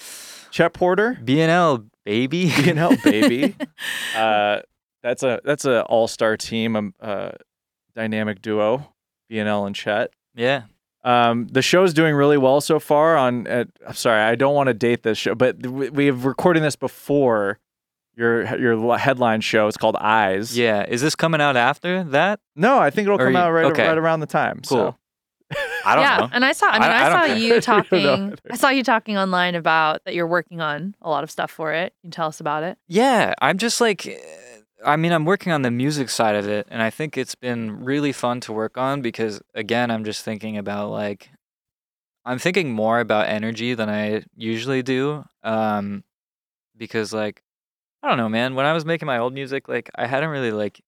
Chet Porter. B and L, baby. B and L, baby. uh, that's a that's a all-star team, um, uh, dynamic duo, B and L and Chet. Yeah. Um, the show's doing really well so far. On, uh, I'm sorry, I don't want to date this show, but we, we have recording this before. Your your headline show, it's called Eyes. Yeah. Is this coming out after that? No, I think it'll come you, out right, okay. right around the time. Cool. So. I don't yeah, know. And I saw, I mean, I, I, I saw care. you talking, I saw you talking online about that you're working on a lot of stuff for it. Can you tell us about it? Yeah. I'm just like, I mean, I'm working on the music side of it. And I think it's been really fun to work on because, again, I'm just thinking about like, I'm thinking more about energy than I usually do. Um, because like, I don't know, man. When I was making my old music, like I hadn't really like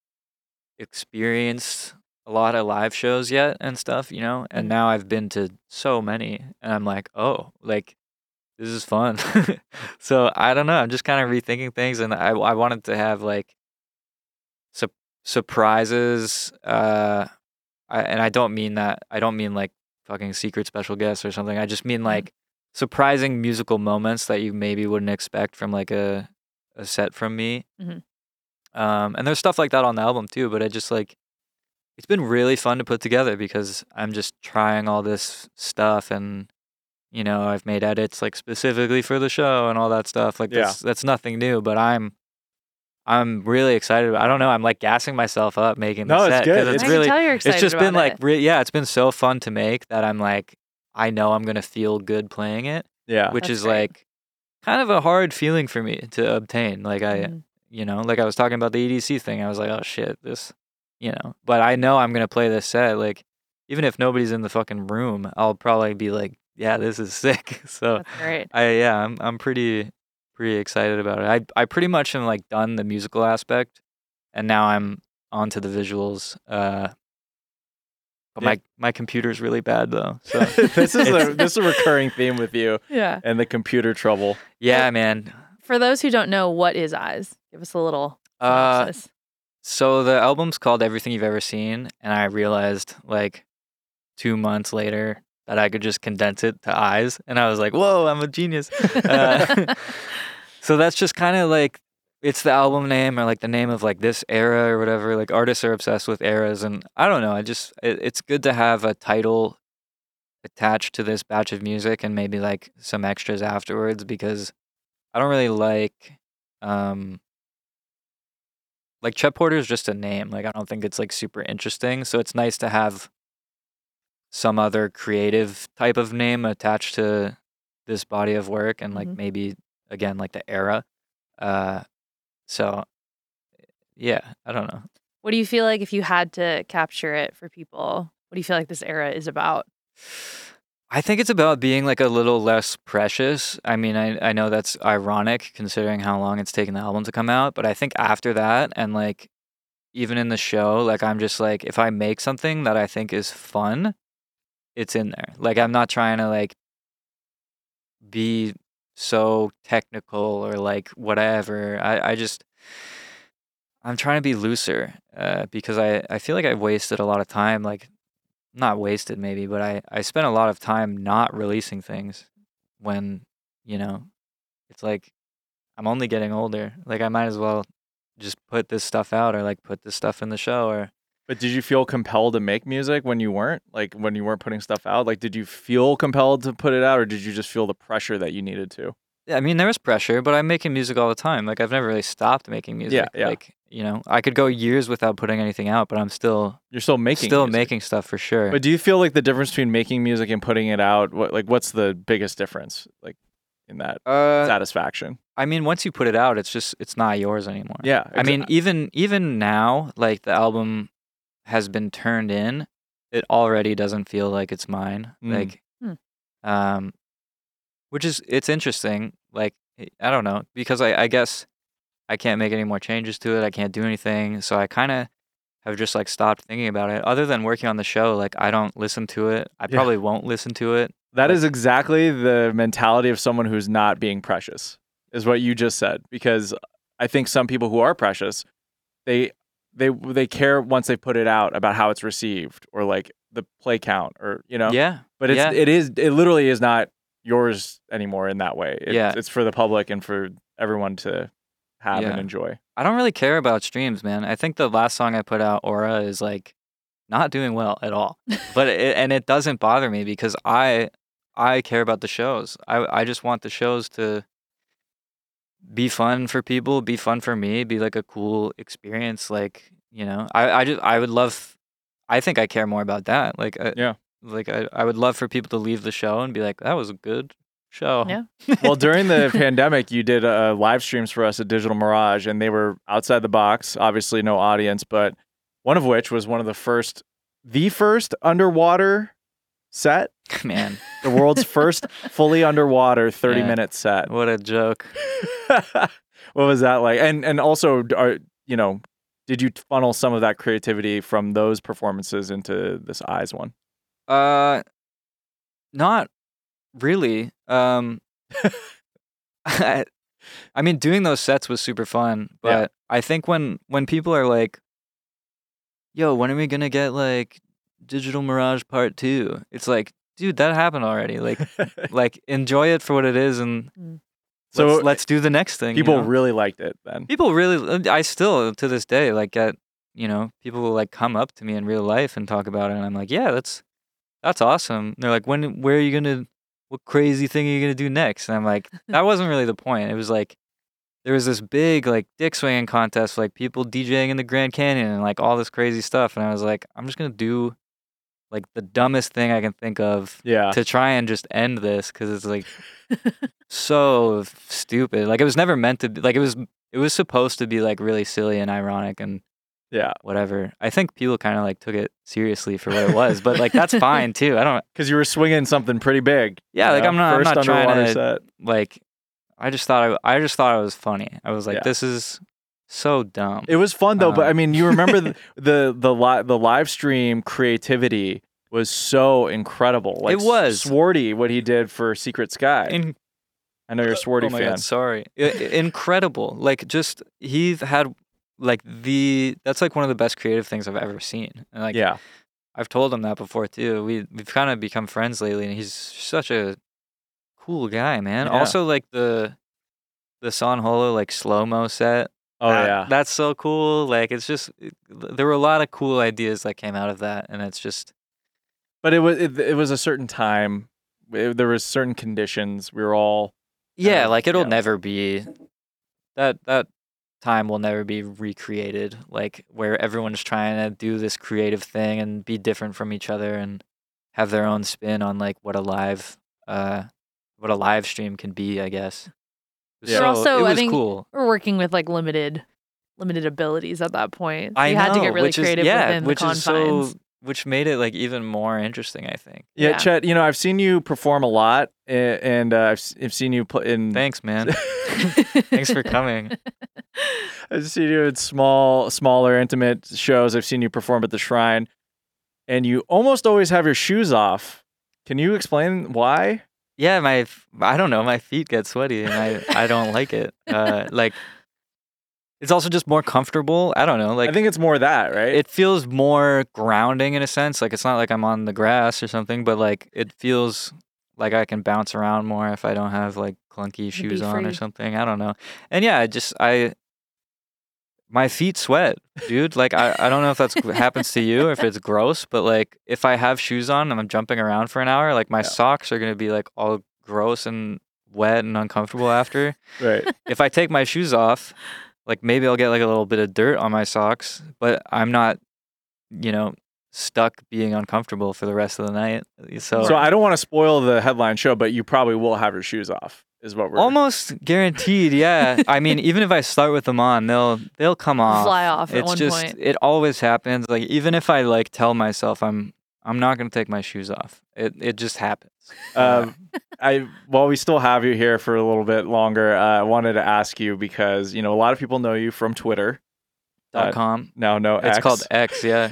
experienced a lot of live shows yet and stuff, you know? And now I've been to so many and I'm like, oh, like this is fun. So I don't know. I'm just kind of rethinking things. And I I wanted to have like su- surprises. Uh, I, and I don't mean that. I don't mean like fucking secret special guests or something. I just mean like surprising musical moments that you maybe wouldn't expect from like a, a set from me. Mm-hmm. Um, and there's stuff like that on the album too, but I just like, it's been really fun to put together because I'm just trying all this stuff and, you know, I've made edits like specifically for the show and all that stuff. Like yeah. that's, that's nothing new, but I'm, I'm really excited. I don't know. I'm like gassing myself up making the no, set. It's, it's, it's really, it's just been it. like, re- yeah, it's been so fun to make that I'm like, I know I'm going to feel good playing it. Yeah. Which that's is great. Like, kind of a hard feeling for me to obtain. Like I, mm. you know, like I was talking about the E D C thing. I was like, oh shit, this, you know, but I know I'm going to play this set. Like, even if nobody's in the fucking room, I'll probably be like, yeah, this is sick. So I, yeah, I'm, I'm pretty, pretty excited about it. I, I pretty much am like done the musical aspect and now I'm onto the visuals. Uh, But my my computer's really bad though. So this is a this is a recurring theme with you. Yeah. And the computer trouble. Yeah, but, man. For those who don't know, what is Eyes? Give us a little synopsis. Uh, so the album's called Everything You've Ever Seen, and I realized like two months later that I could just condense it to Eyes, and I was like, whoa, I'm a genius. Uh, so that's just kind of like it's the album name or like the name of like this era or whatever. Like artists are obsessed with eras and I don't know. I just, it, it's good to have a title attached to this batch of music and maybe like some extras afterwards because I don't really like, um, like Chet Porter is just a name. Like I don't think it's like super interesting. So it's nice to have some other creative type of name attached to this body of work and like mm-hmm. maybe again, like the era. Uh, So, yeah, I don't know. What do you feel like if you had to capture it for people? What do you feel like this era is about? I think it's about being like a little less precious. I mean, I, I know that's ironic considering how long it's taken the album to come out. But I think after that and like even in the show, like I'm just like, if I make something that I think is fun, it's in there. Like I'm not trying to like be so technical or like whatever. I, I just, I'm trying to be looser uh, because I, I feel like I wasted a lot of time, like not wasted maybe, but I, I spent a lot of time not releasing things when, you know, it's like, I'm only getting older. Like I might as well just put this stuff out, or like put this stuff in the show, or. But did you feel compelled to make music when you weren't? Like when you weren't putting stuff out? Like did you feel compelled to put it out, or did you just feel the pressure that you needed to? Yeah, I mean, there was pressure, but I'm making music all the time. Like I've never really stopped making music. Yeah, yeah. Like, you know, I could go years without putting anything out, but I'm still You're still making still music. making stuff for sure. But do you feel like the difference between making music and putting it out, what like what's the biggest difference? Like in that uh, satisfaction? I mean, once you put it out, it's just it's not yours anymore. Yeah. Exactly. I mean, even even now, like the album has been turned in, it already doesn't feel like it's mine. Mm. Like, mm. um, which is, it's interesting. Like, I don't know, because I, I guess I can't make any more changes to it. I can't do anything. So I kind of have just like stopped thinking about it. Other than working on the show, like I don't listen to it. I yeah. probably won't listen to it. That but... is exactly the mentality of someone who's not being precious, is what you just said. Because I think some people who are precious, they They they care once they put it out about how it's received, or like the play count, or you know. Yeah. But it's yeah. it is it literally is not yours anymore in that way. It, yeah. It's for the public and for everyone to have yeah. and enjoy. I don't really care about streams, man. I think the last song I put out, Aura, is like not doing well at all. But it, and it doesn't bother me because I I care about the shows. I I just want the shows to be fun for people, be fun for me, be like a cool experience. Like, you know, I, I just, I would love, I think I care more about that. Like, I, yeah, like I, I would love for people to leave the show and be like, that was a good show. Yeah. Well, during the pandemic, you did uh, live streams for us at Digital Mirage, and they were outside the box, obviously no audience, but one of which was one of the first, the first underwater set. Man, the world's first fully underwater thirty-minute yeah. set. What a joke! What was that like? And and also, are, you know, did you funnel some of that creativity from those performances into this Eyes one? Uh, not really. Um, I, I mean, doing those sets was super fun, but yeah. I think when when people are like, "Yo, when are we gonna get like Digital Mirage Part Two?" It's like, dude, that happened already. Like, like enjoy it for what it is, and let's, so let's do the next thing. People you know? really liked it. Then people really, I still to this day, like, get you know, people will like come up to me in real life and talk about it, and I'm like, yeah, that's that's awesome. And they're like, when, where are you gonna, what crazy thing are you gonna do next? And I'm like, that wasn't really the point. It was like there was this big like dick swinging contest, like people DJing in the Grand Canyon and like all this crazy stuff, and I was like, I'm just gonna do like the dumbest thing I can think of yeah. to try and just end this, because it's like so stupid. Like it was never meant to be, like it was it was supposed to be like really silly and ironic and yeah whatever. I think people kind of like took it seriously for what it was, but like that's fine too. I don't, because you were swinging something pretty big. Yeah, like know? I'm not First I'm not trying to set. Like I just thought I, I just thought it was funny. I was like yeah. this is so dumb. It was fun though, um, but I mean, you remember the the the, li- the live stream creativity was so incredible. Like, it was Swarty, what he did for Secret Sky. In- I know you're a Swarty oh my fan. God, sorry, it, incredible. Like, just he had like the that's like one of the best creative things I've ever seen. And like, yeah, I've told him that before too. We we've kind of become friends lately, and he's such a cool guy, man. Yeah. Also, like the the Son Holo like slow mo set. Oh that, yeah, that's so cool. Like it's just it, there were a lot of cool ideas that came out of that, and it's just. But it was it, it was a certain time. It, there was certain conditions. We were all. Yeah, uh, like it'll yeah. never be. That that time will never be recreated. Like where everyone's trying to do this creative thing and be different from each other and have their own spin on like what a live, uh, what a live stream can be, I guess. Yeah. So also, it was I think cool. We're working with like limited, limited abilities at that point. So I you know, had to get really creative is, yeah, within which the confines, is so, which made it like even more interesting, I think. Yeah, yeah, Chet. You know, I've seen you perform a lot, and uh, I've I've seen you play in. Thanks, man. Thanks for coming. I've seen you in small, smaller, intimate shows. I've seen you perform at the Shrine, and you almost always have your shoes off. Can you explain why? Yeah, my I don't know, my feet get sweaty and I, I don't like it. Uh, like it's also just more comfortable. I don't know. Like I think it's more that, right? It feels more grounding in a sense. Like it's not like I'm on the grass or something, but like it feels like I can bounce around more if I don't have like clunky shoes on or something. I don't know. And yeah, I just I my feet sweat, dude. Like, I, I don't know if that's happens to you, if it's gross, but like if I have shoes on and I'm jumping around for an hour, like my yeah. socks are going to be like all gross and wet and uncomfortable after. Right. If I take my shoes off, like maybe I'll get like a little bit of dirt on my socks, but I'm not, you know, stuck being uncomfortable for the rest of the night. So, so I don't want to spoil the headline show, but you probably will have your shoes off. Is what we're almost guaranteed, yeah. I mean, even if I start with them on, they'll they'll come off. Fly off. It's at one just point. It always happens. Like even if I like tell myself I'm I'm not gonna take my shoes off, it it just happens. Um, I while we still have you here for a little bit longer, uh, I wanted to ask you because you know a lot of people know you from Twitter. Dot uh, com. No, no. It's X. called X. Yeah.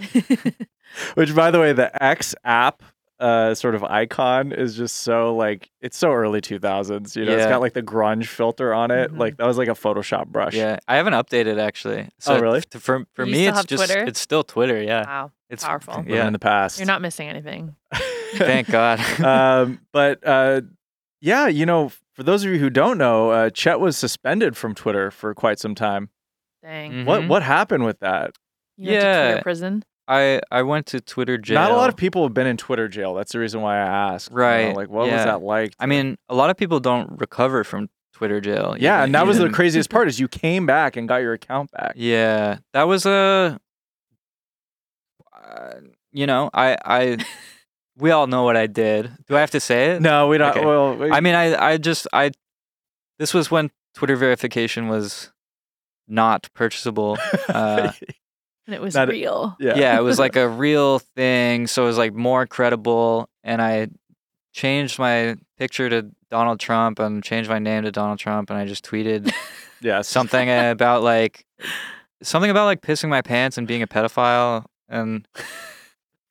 Which, by the way, the X app. Uh, sort of icon is just so like it's so early two thousands, you know. Yeah. It's got like the grunge filter on it. Mm-hmm. Like that was like a Photoshop brush. Yeah, I haven't updated actually. So oh really? T- for for you me, it's just Twitter? It's still Twitter. Yeah. Wow. It's powerful. Yeah, in the past. You're not missing anything. Thank God. um, but uh, yeah, you know, for those of you who don't know, uh, Chet was suspended from Twitter for quite some time. Dang. Mm-hmm. What what happened with that? You yeah. went to Twitter prison. I, I went to Twitter jail. Not a lot of people have been in Twitter jail. That's the reason why I asked. Right. You know, like, what yeah. was that like? I mean, a lot of people don't recover from Twitter jail. Yeah, know? And that you was didn't... the craziest part is you came back and got your account back. Yeah, that was a... Uh, you know, I... I we all know what I did. Do I have to say it? No, we don't. Okay. Well, we... I mean, I, I just... I. This was when Twitter verification was not purchasable. Uh And it was Not real. A, yeah. yeah, it was like a real thing. So it was like more credible. And I changed my picture to Donald Trump and changed my name to Donald Trump. And I just tweeted yes. something about like something about like pissing my pants and being a pedophile. And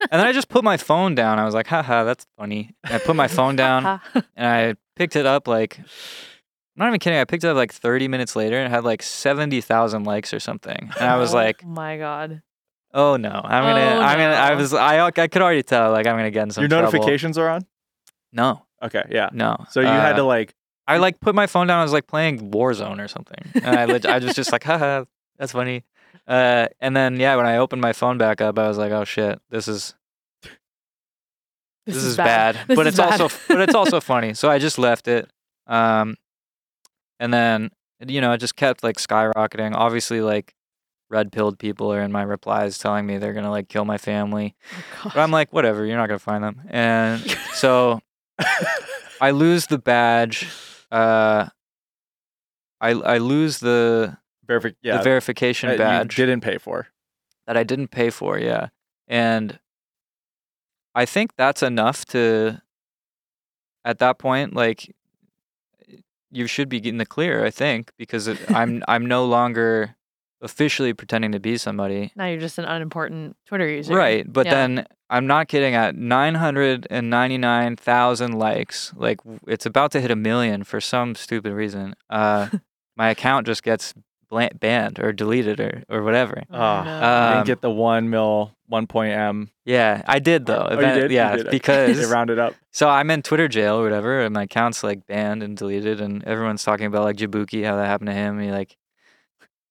and then I just put my phone down. I was like, haha, that's funny. And I put my phone down and I picked it up like... I'm not even kidding. I picked it up like thirty minutes later and it had like seventy thousand likes or something. And I was like, "Oh my God, oh no, I'm oh, gonna, no. I'm gonna." I was, I, I could already tell. Like, I'm gonna get in some. Your trouble. Notifications are on. No. Okay. Yeah. No. So you uh, had to like. I like put my phone down. I was like playing Warzone or something, and I, leg- I was just like, "Haha, that's funny." Uh, and then yeah, when I opened my phone back up, I was like, "Oh shit, this is." This, this is, is bad, bad. This but is it's bad. also, but it's also funny. So I just left it. Um. And then, you know, it just kept, like, skyrocketing. Obviously, like, red-pilled people are in my replies telling me they're going to, like, kill my family. Oh, but I'm like, whatever, you're not going to find them. And so I lose the badge. Uh, I I lose the, Verifi- yeah, the verification that badge. You didn't pay for. That I didn't pay for, yeah. And I think that's enough to, at that point, like... You should be getting the clear, I think, because it, I'm I'm no longer officially pretending to be somebody. Now you're just an unimportant Twitter user. Right, but yeah. then I'm not kidding. At nine hundred ninety-nine thousand likes, like it's about to hit a million for some stupid reason. Uh, my account just gets bl- banned or deleted or, or whatever. Oh, um, no. I didn't get the one mil one point M. Yeah, I did though. Oh, event, you did? Yeah, you did. Because they rounded up. So I'm in Twitter jail or whatever, and my account's like banned and deleted, and everyone's talking about like Jibuki, how that happened to him. He like,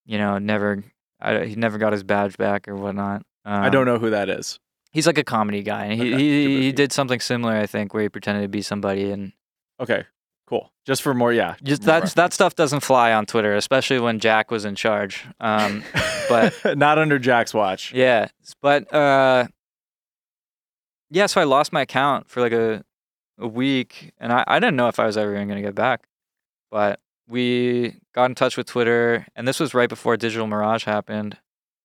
you know, never, I, he never got his badge back or whatnot. Um, I don't know who that is. He's like a comedy guy, and he okay, he, he did something similar, I think, where he pretended to be somebody. And okay, cool. Just for more, yeah. Just more that reference. That stuff doesn't fly on Twitter, especially when Jack was in charge. Um, but not under Jack's watch. Yeah, but uh, yeah. So I lost my account for like a a week, and I, I didn't know if I was ever even going to get back. But we got in touch with Twitter, and this was right before Digital Mirage happened.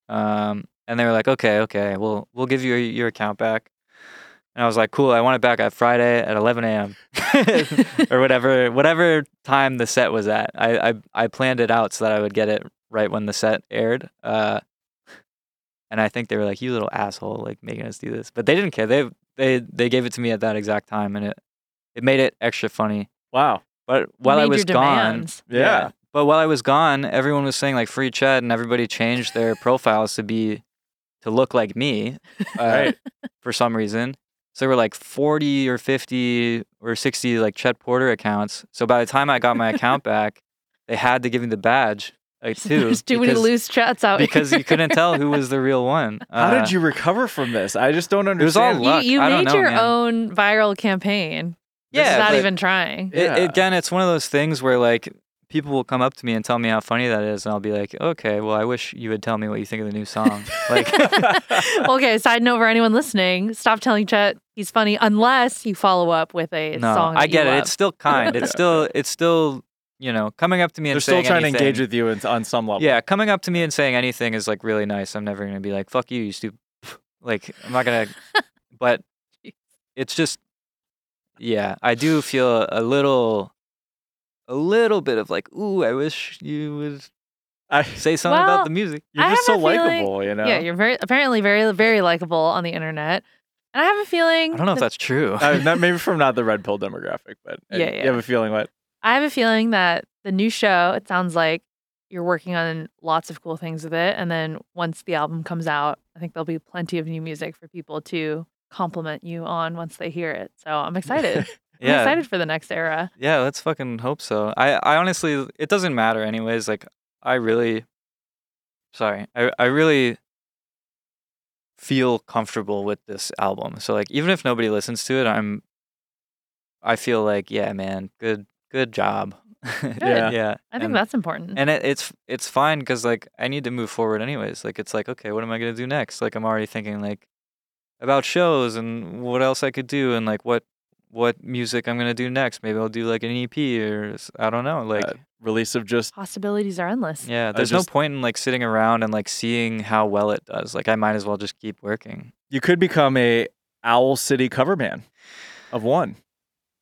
Um, and they were like, "Okay, okay, we'll we'll give you your, your account back." And I was like, cool, I want it back at Friday at eleven a.m. or whatever whatever time the set was at. I, I I planned it out so that I would get it right when the set aired. Uh, and I think they were like, you little asshole, like making us do this. But they didn't care. They they they gave it to me at that exact time, and it, it made it extra funny. Wow. But while I was gone, yeah. yeah. But while I was gone, everyone was saying like free Chet, and everybody changed their profiles to be to look like me uh, right. for some reason. So there were like forty or fifty or sixty like Chet Porter accounts. So by the time I got my account back, they had to give me the badge Uh, two, There's too because, many loose chats out because you couldn't tell who was the real one. Uh, How did you recover from this? I just don't understand. It was all luck. You, you I made don't know, your man. own viral campaign. Yeah, not even trying. It, yeah. Again, it's one of those things where like people will come up to me and tell me how funny that is, and I'll be like, "Okay, well, I wish you would tell me what you think of the new song." Like, okay. Side note for anyone listening: stop telling Chet he's funny unless you follow up with a no, song. I get it. Love. It's still kind. It's still. It's still. You know, coming up to me and They're saying anything. They're still trying anything, to engage with you in, on some level. Yeah, coming up to me and saying anything is, like, really nice. I'm never going to be like, fuck you, you stupid. Like, I'm not going to. But it's just, yeah, I do feel a little, a little bit of like, ooh, I wish you would I, say something well, about the music. You're I just so likable, like, you know? Yeah, you're very apparently very, very likable on the internet. And I have a feeling. I don't know that, if that's true. I mean, that, maybe from not the red pill demographic, but yeah, I, yeah. you have a feeling what? I have a feeling that the new show, it sounds like you're working on lots of cool things with it. And then once the album comes out, I think there'll be plenty of new music for people to compliment you on once they hear it. So I'm excited. yeah. I'm excited for the next era. Yeah, let's fucking hope so. I, I honestly, it doesn't matter anyways. Like, I really, sorry, I, I really feel comfortable with this album. So, like, even if nobody listens to it, I'm, I feel like, yeah, man, good. Good job. Good. yeah. yeah. I think and, that's important. And it, it's it's fine because, like, I need to move forward anyways. Like, it's like, okay, what am I going to do next? Like, I'm already thinking, like, about shows and what else I could do and, like, what what music I'm going to do next. Maybe I'll do, like, an E P or, I don't know, like. Uh, release of just. Possibilities are endless. Yeah. There's just, no point in, like, sitting around and, like, seeing how well it does. Like, I might as well just keep working. You could become a Owl City cover man of one.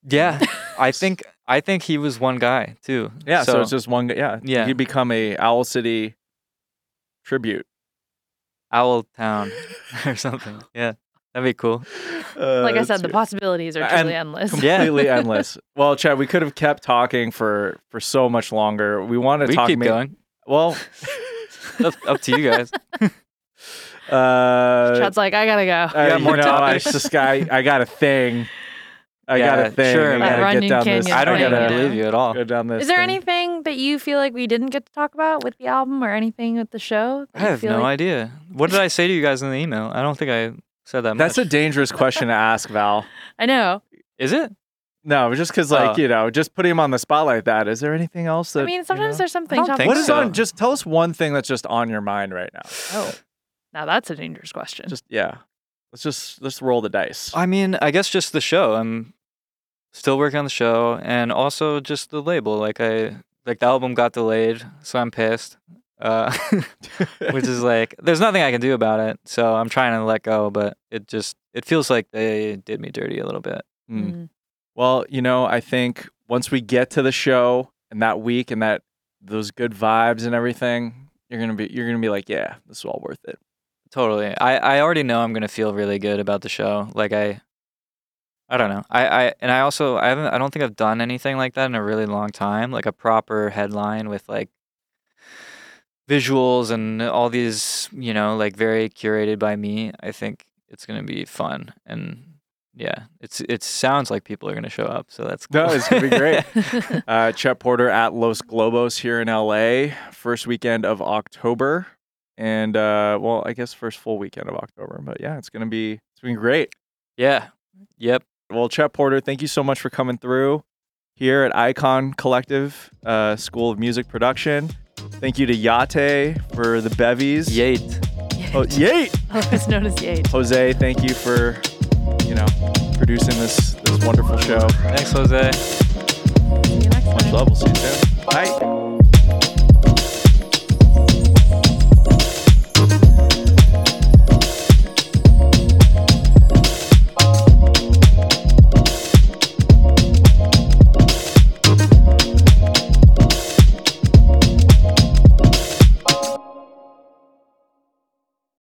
Yeah. I think. I think he was one guy, too. Yeah, so, so it's just one guy. Yeah. yeah. He'd become a Owl City tribute. Owl Town or something. Yeah. That'd be cool. Uh, like I said, the possibilities are truly endless. Completely yeah. endless. Well, Chad, we could have kept talking for, for so much longer. We want to we talk... We keep ma- going. Well... up, up to you guys. Uh, Chad's like, I gotta go. I got more topics. I just got, I got a thing. I yeah, got a thing. Sure, I gotta Runyon get down Canyon this. I don't gotta believe you at all. Go down this Is there thing. anything that you feel like we didn't get to talk about with the album or anything with the show? I have no like... idea. What did I say to you guys in the email? I don't think I said that much. That's a dangerous question to ask, Val. I know. Is it? No, just because, like, oh. you know, just putting him on the spot like that. Is there anything else that. I mean, sometimes you know? there's something. What is so. on? Just tell us one thing that's just on your mind right now. Oh. Now that's a dangerous question. Just, yeah. Let's just, let's roll the dice. I mean, I guess just the show. I'm. Still working on the show, and also just the label. Like I, like the album got delayed, so I'm pissed. Uh, which is like, there's nothing I can do about it. So I'm trying to let go, but it just it feels like they did me dirty a little bit. Mm. Mm. Well, you know, I think once we get to the show and that week and that those good vibes and everything, you're gonna be you're gonna be like, yeah, this is all worth it. Totally. I I already know I'm gonna feel really good about the show. Like I. I don't know. I, I and I also I haven't I don't think I've done anything like that in a really long time, like a proper headline with like visuals and all these, you know, like very curated by me. I think it's gonna be fun, and yeah, it's it sounds like people are gonna show up, so that's cool. No, it's gonna be great. uh, Chet Porter at Los Globos here in L A, first weekend of October, and uh, well, I guess first full weekend of October, but yeah, it's gonna be it's been great. Yeah. Yep. Well, Chet Porter, thank you so much for coming through here at Icon Collective, uh, School of Music Production. Thank you to Yate for the bevies. Yate. Yate. Oh, Yate. Always known as Yate. Jose, thank you for, you know, producing this this wonderful show. Thanks, Jose. See you next time. Much love. We'll see you soon.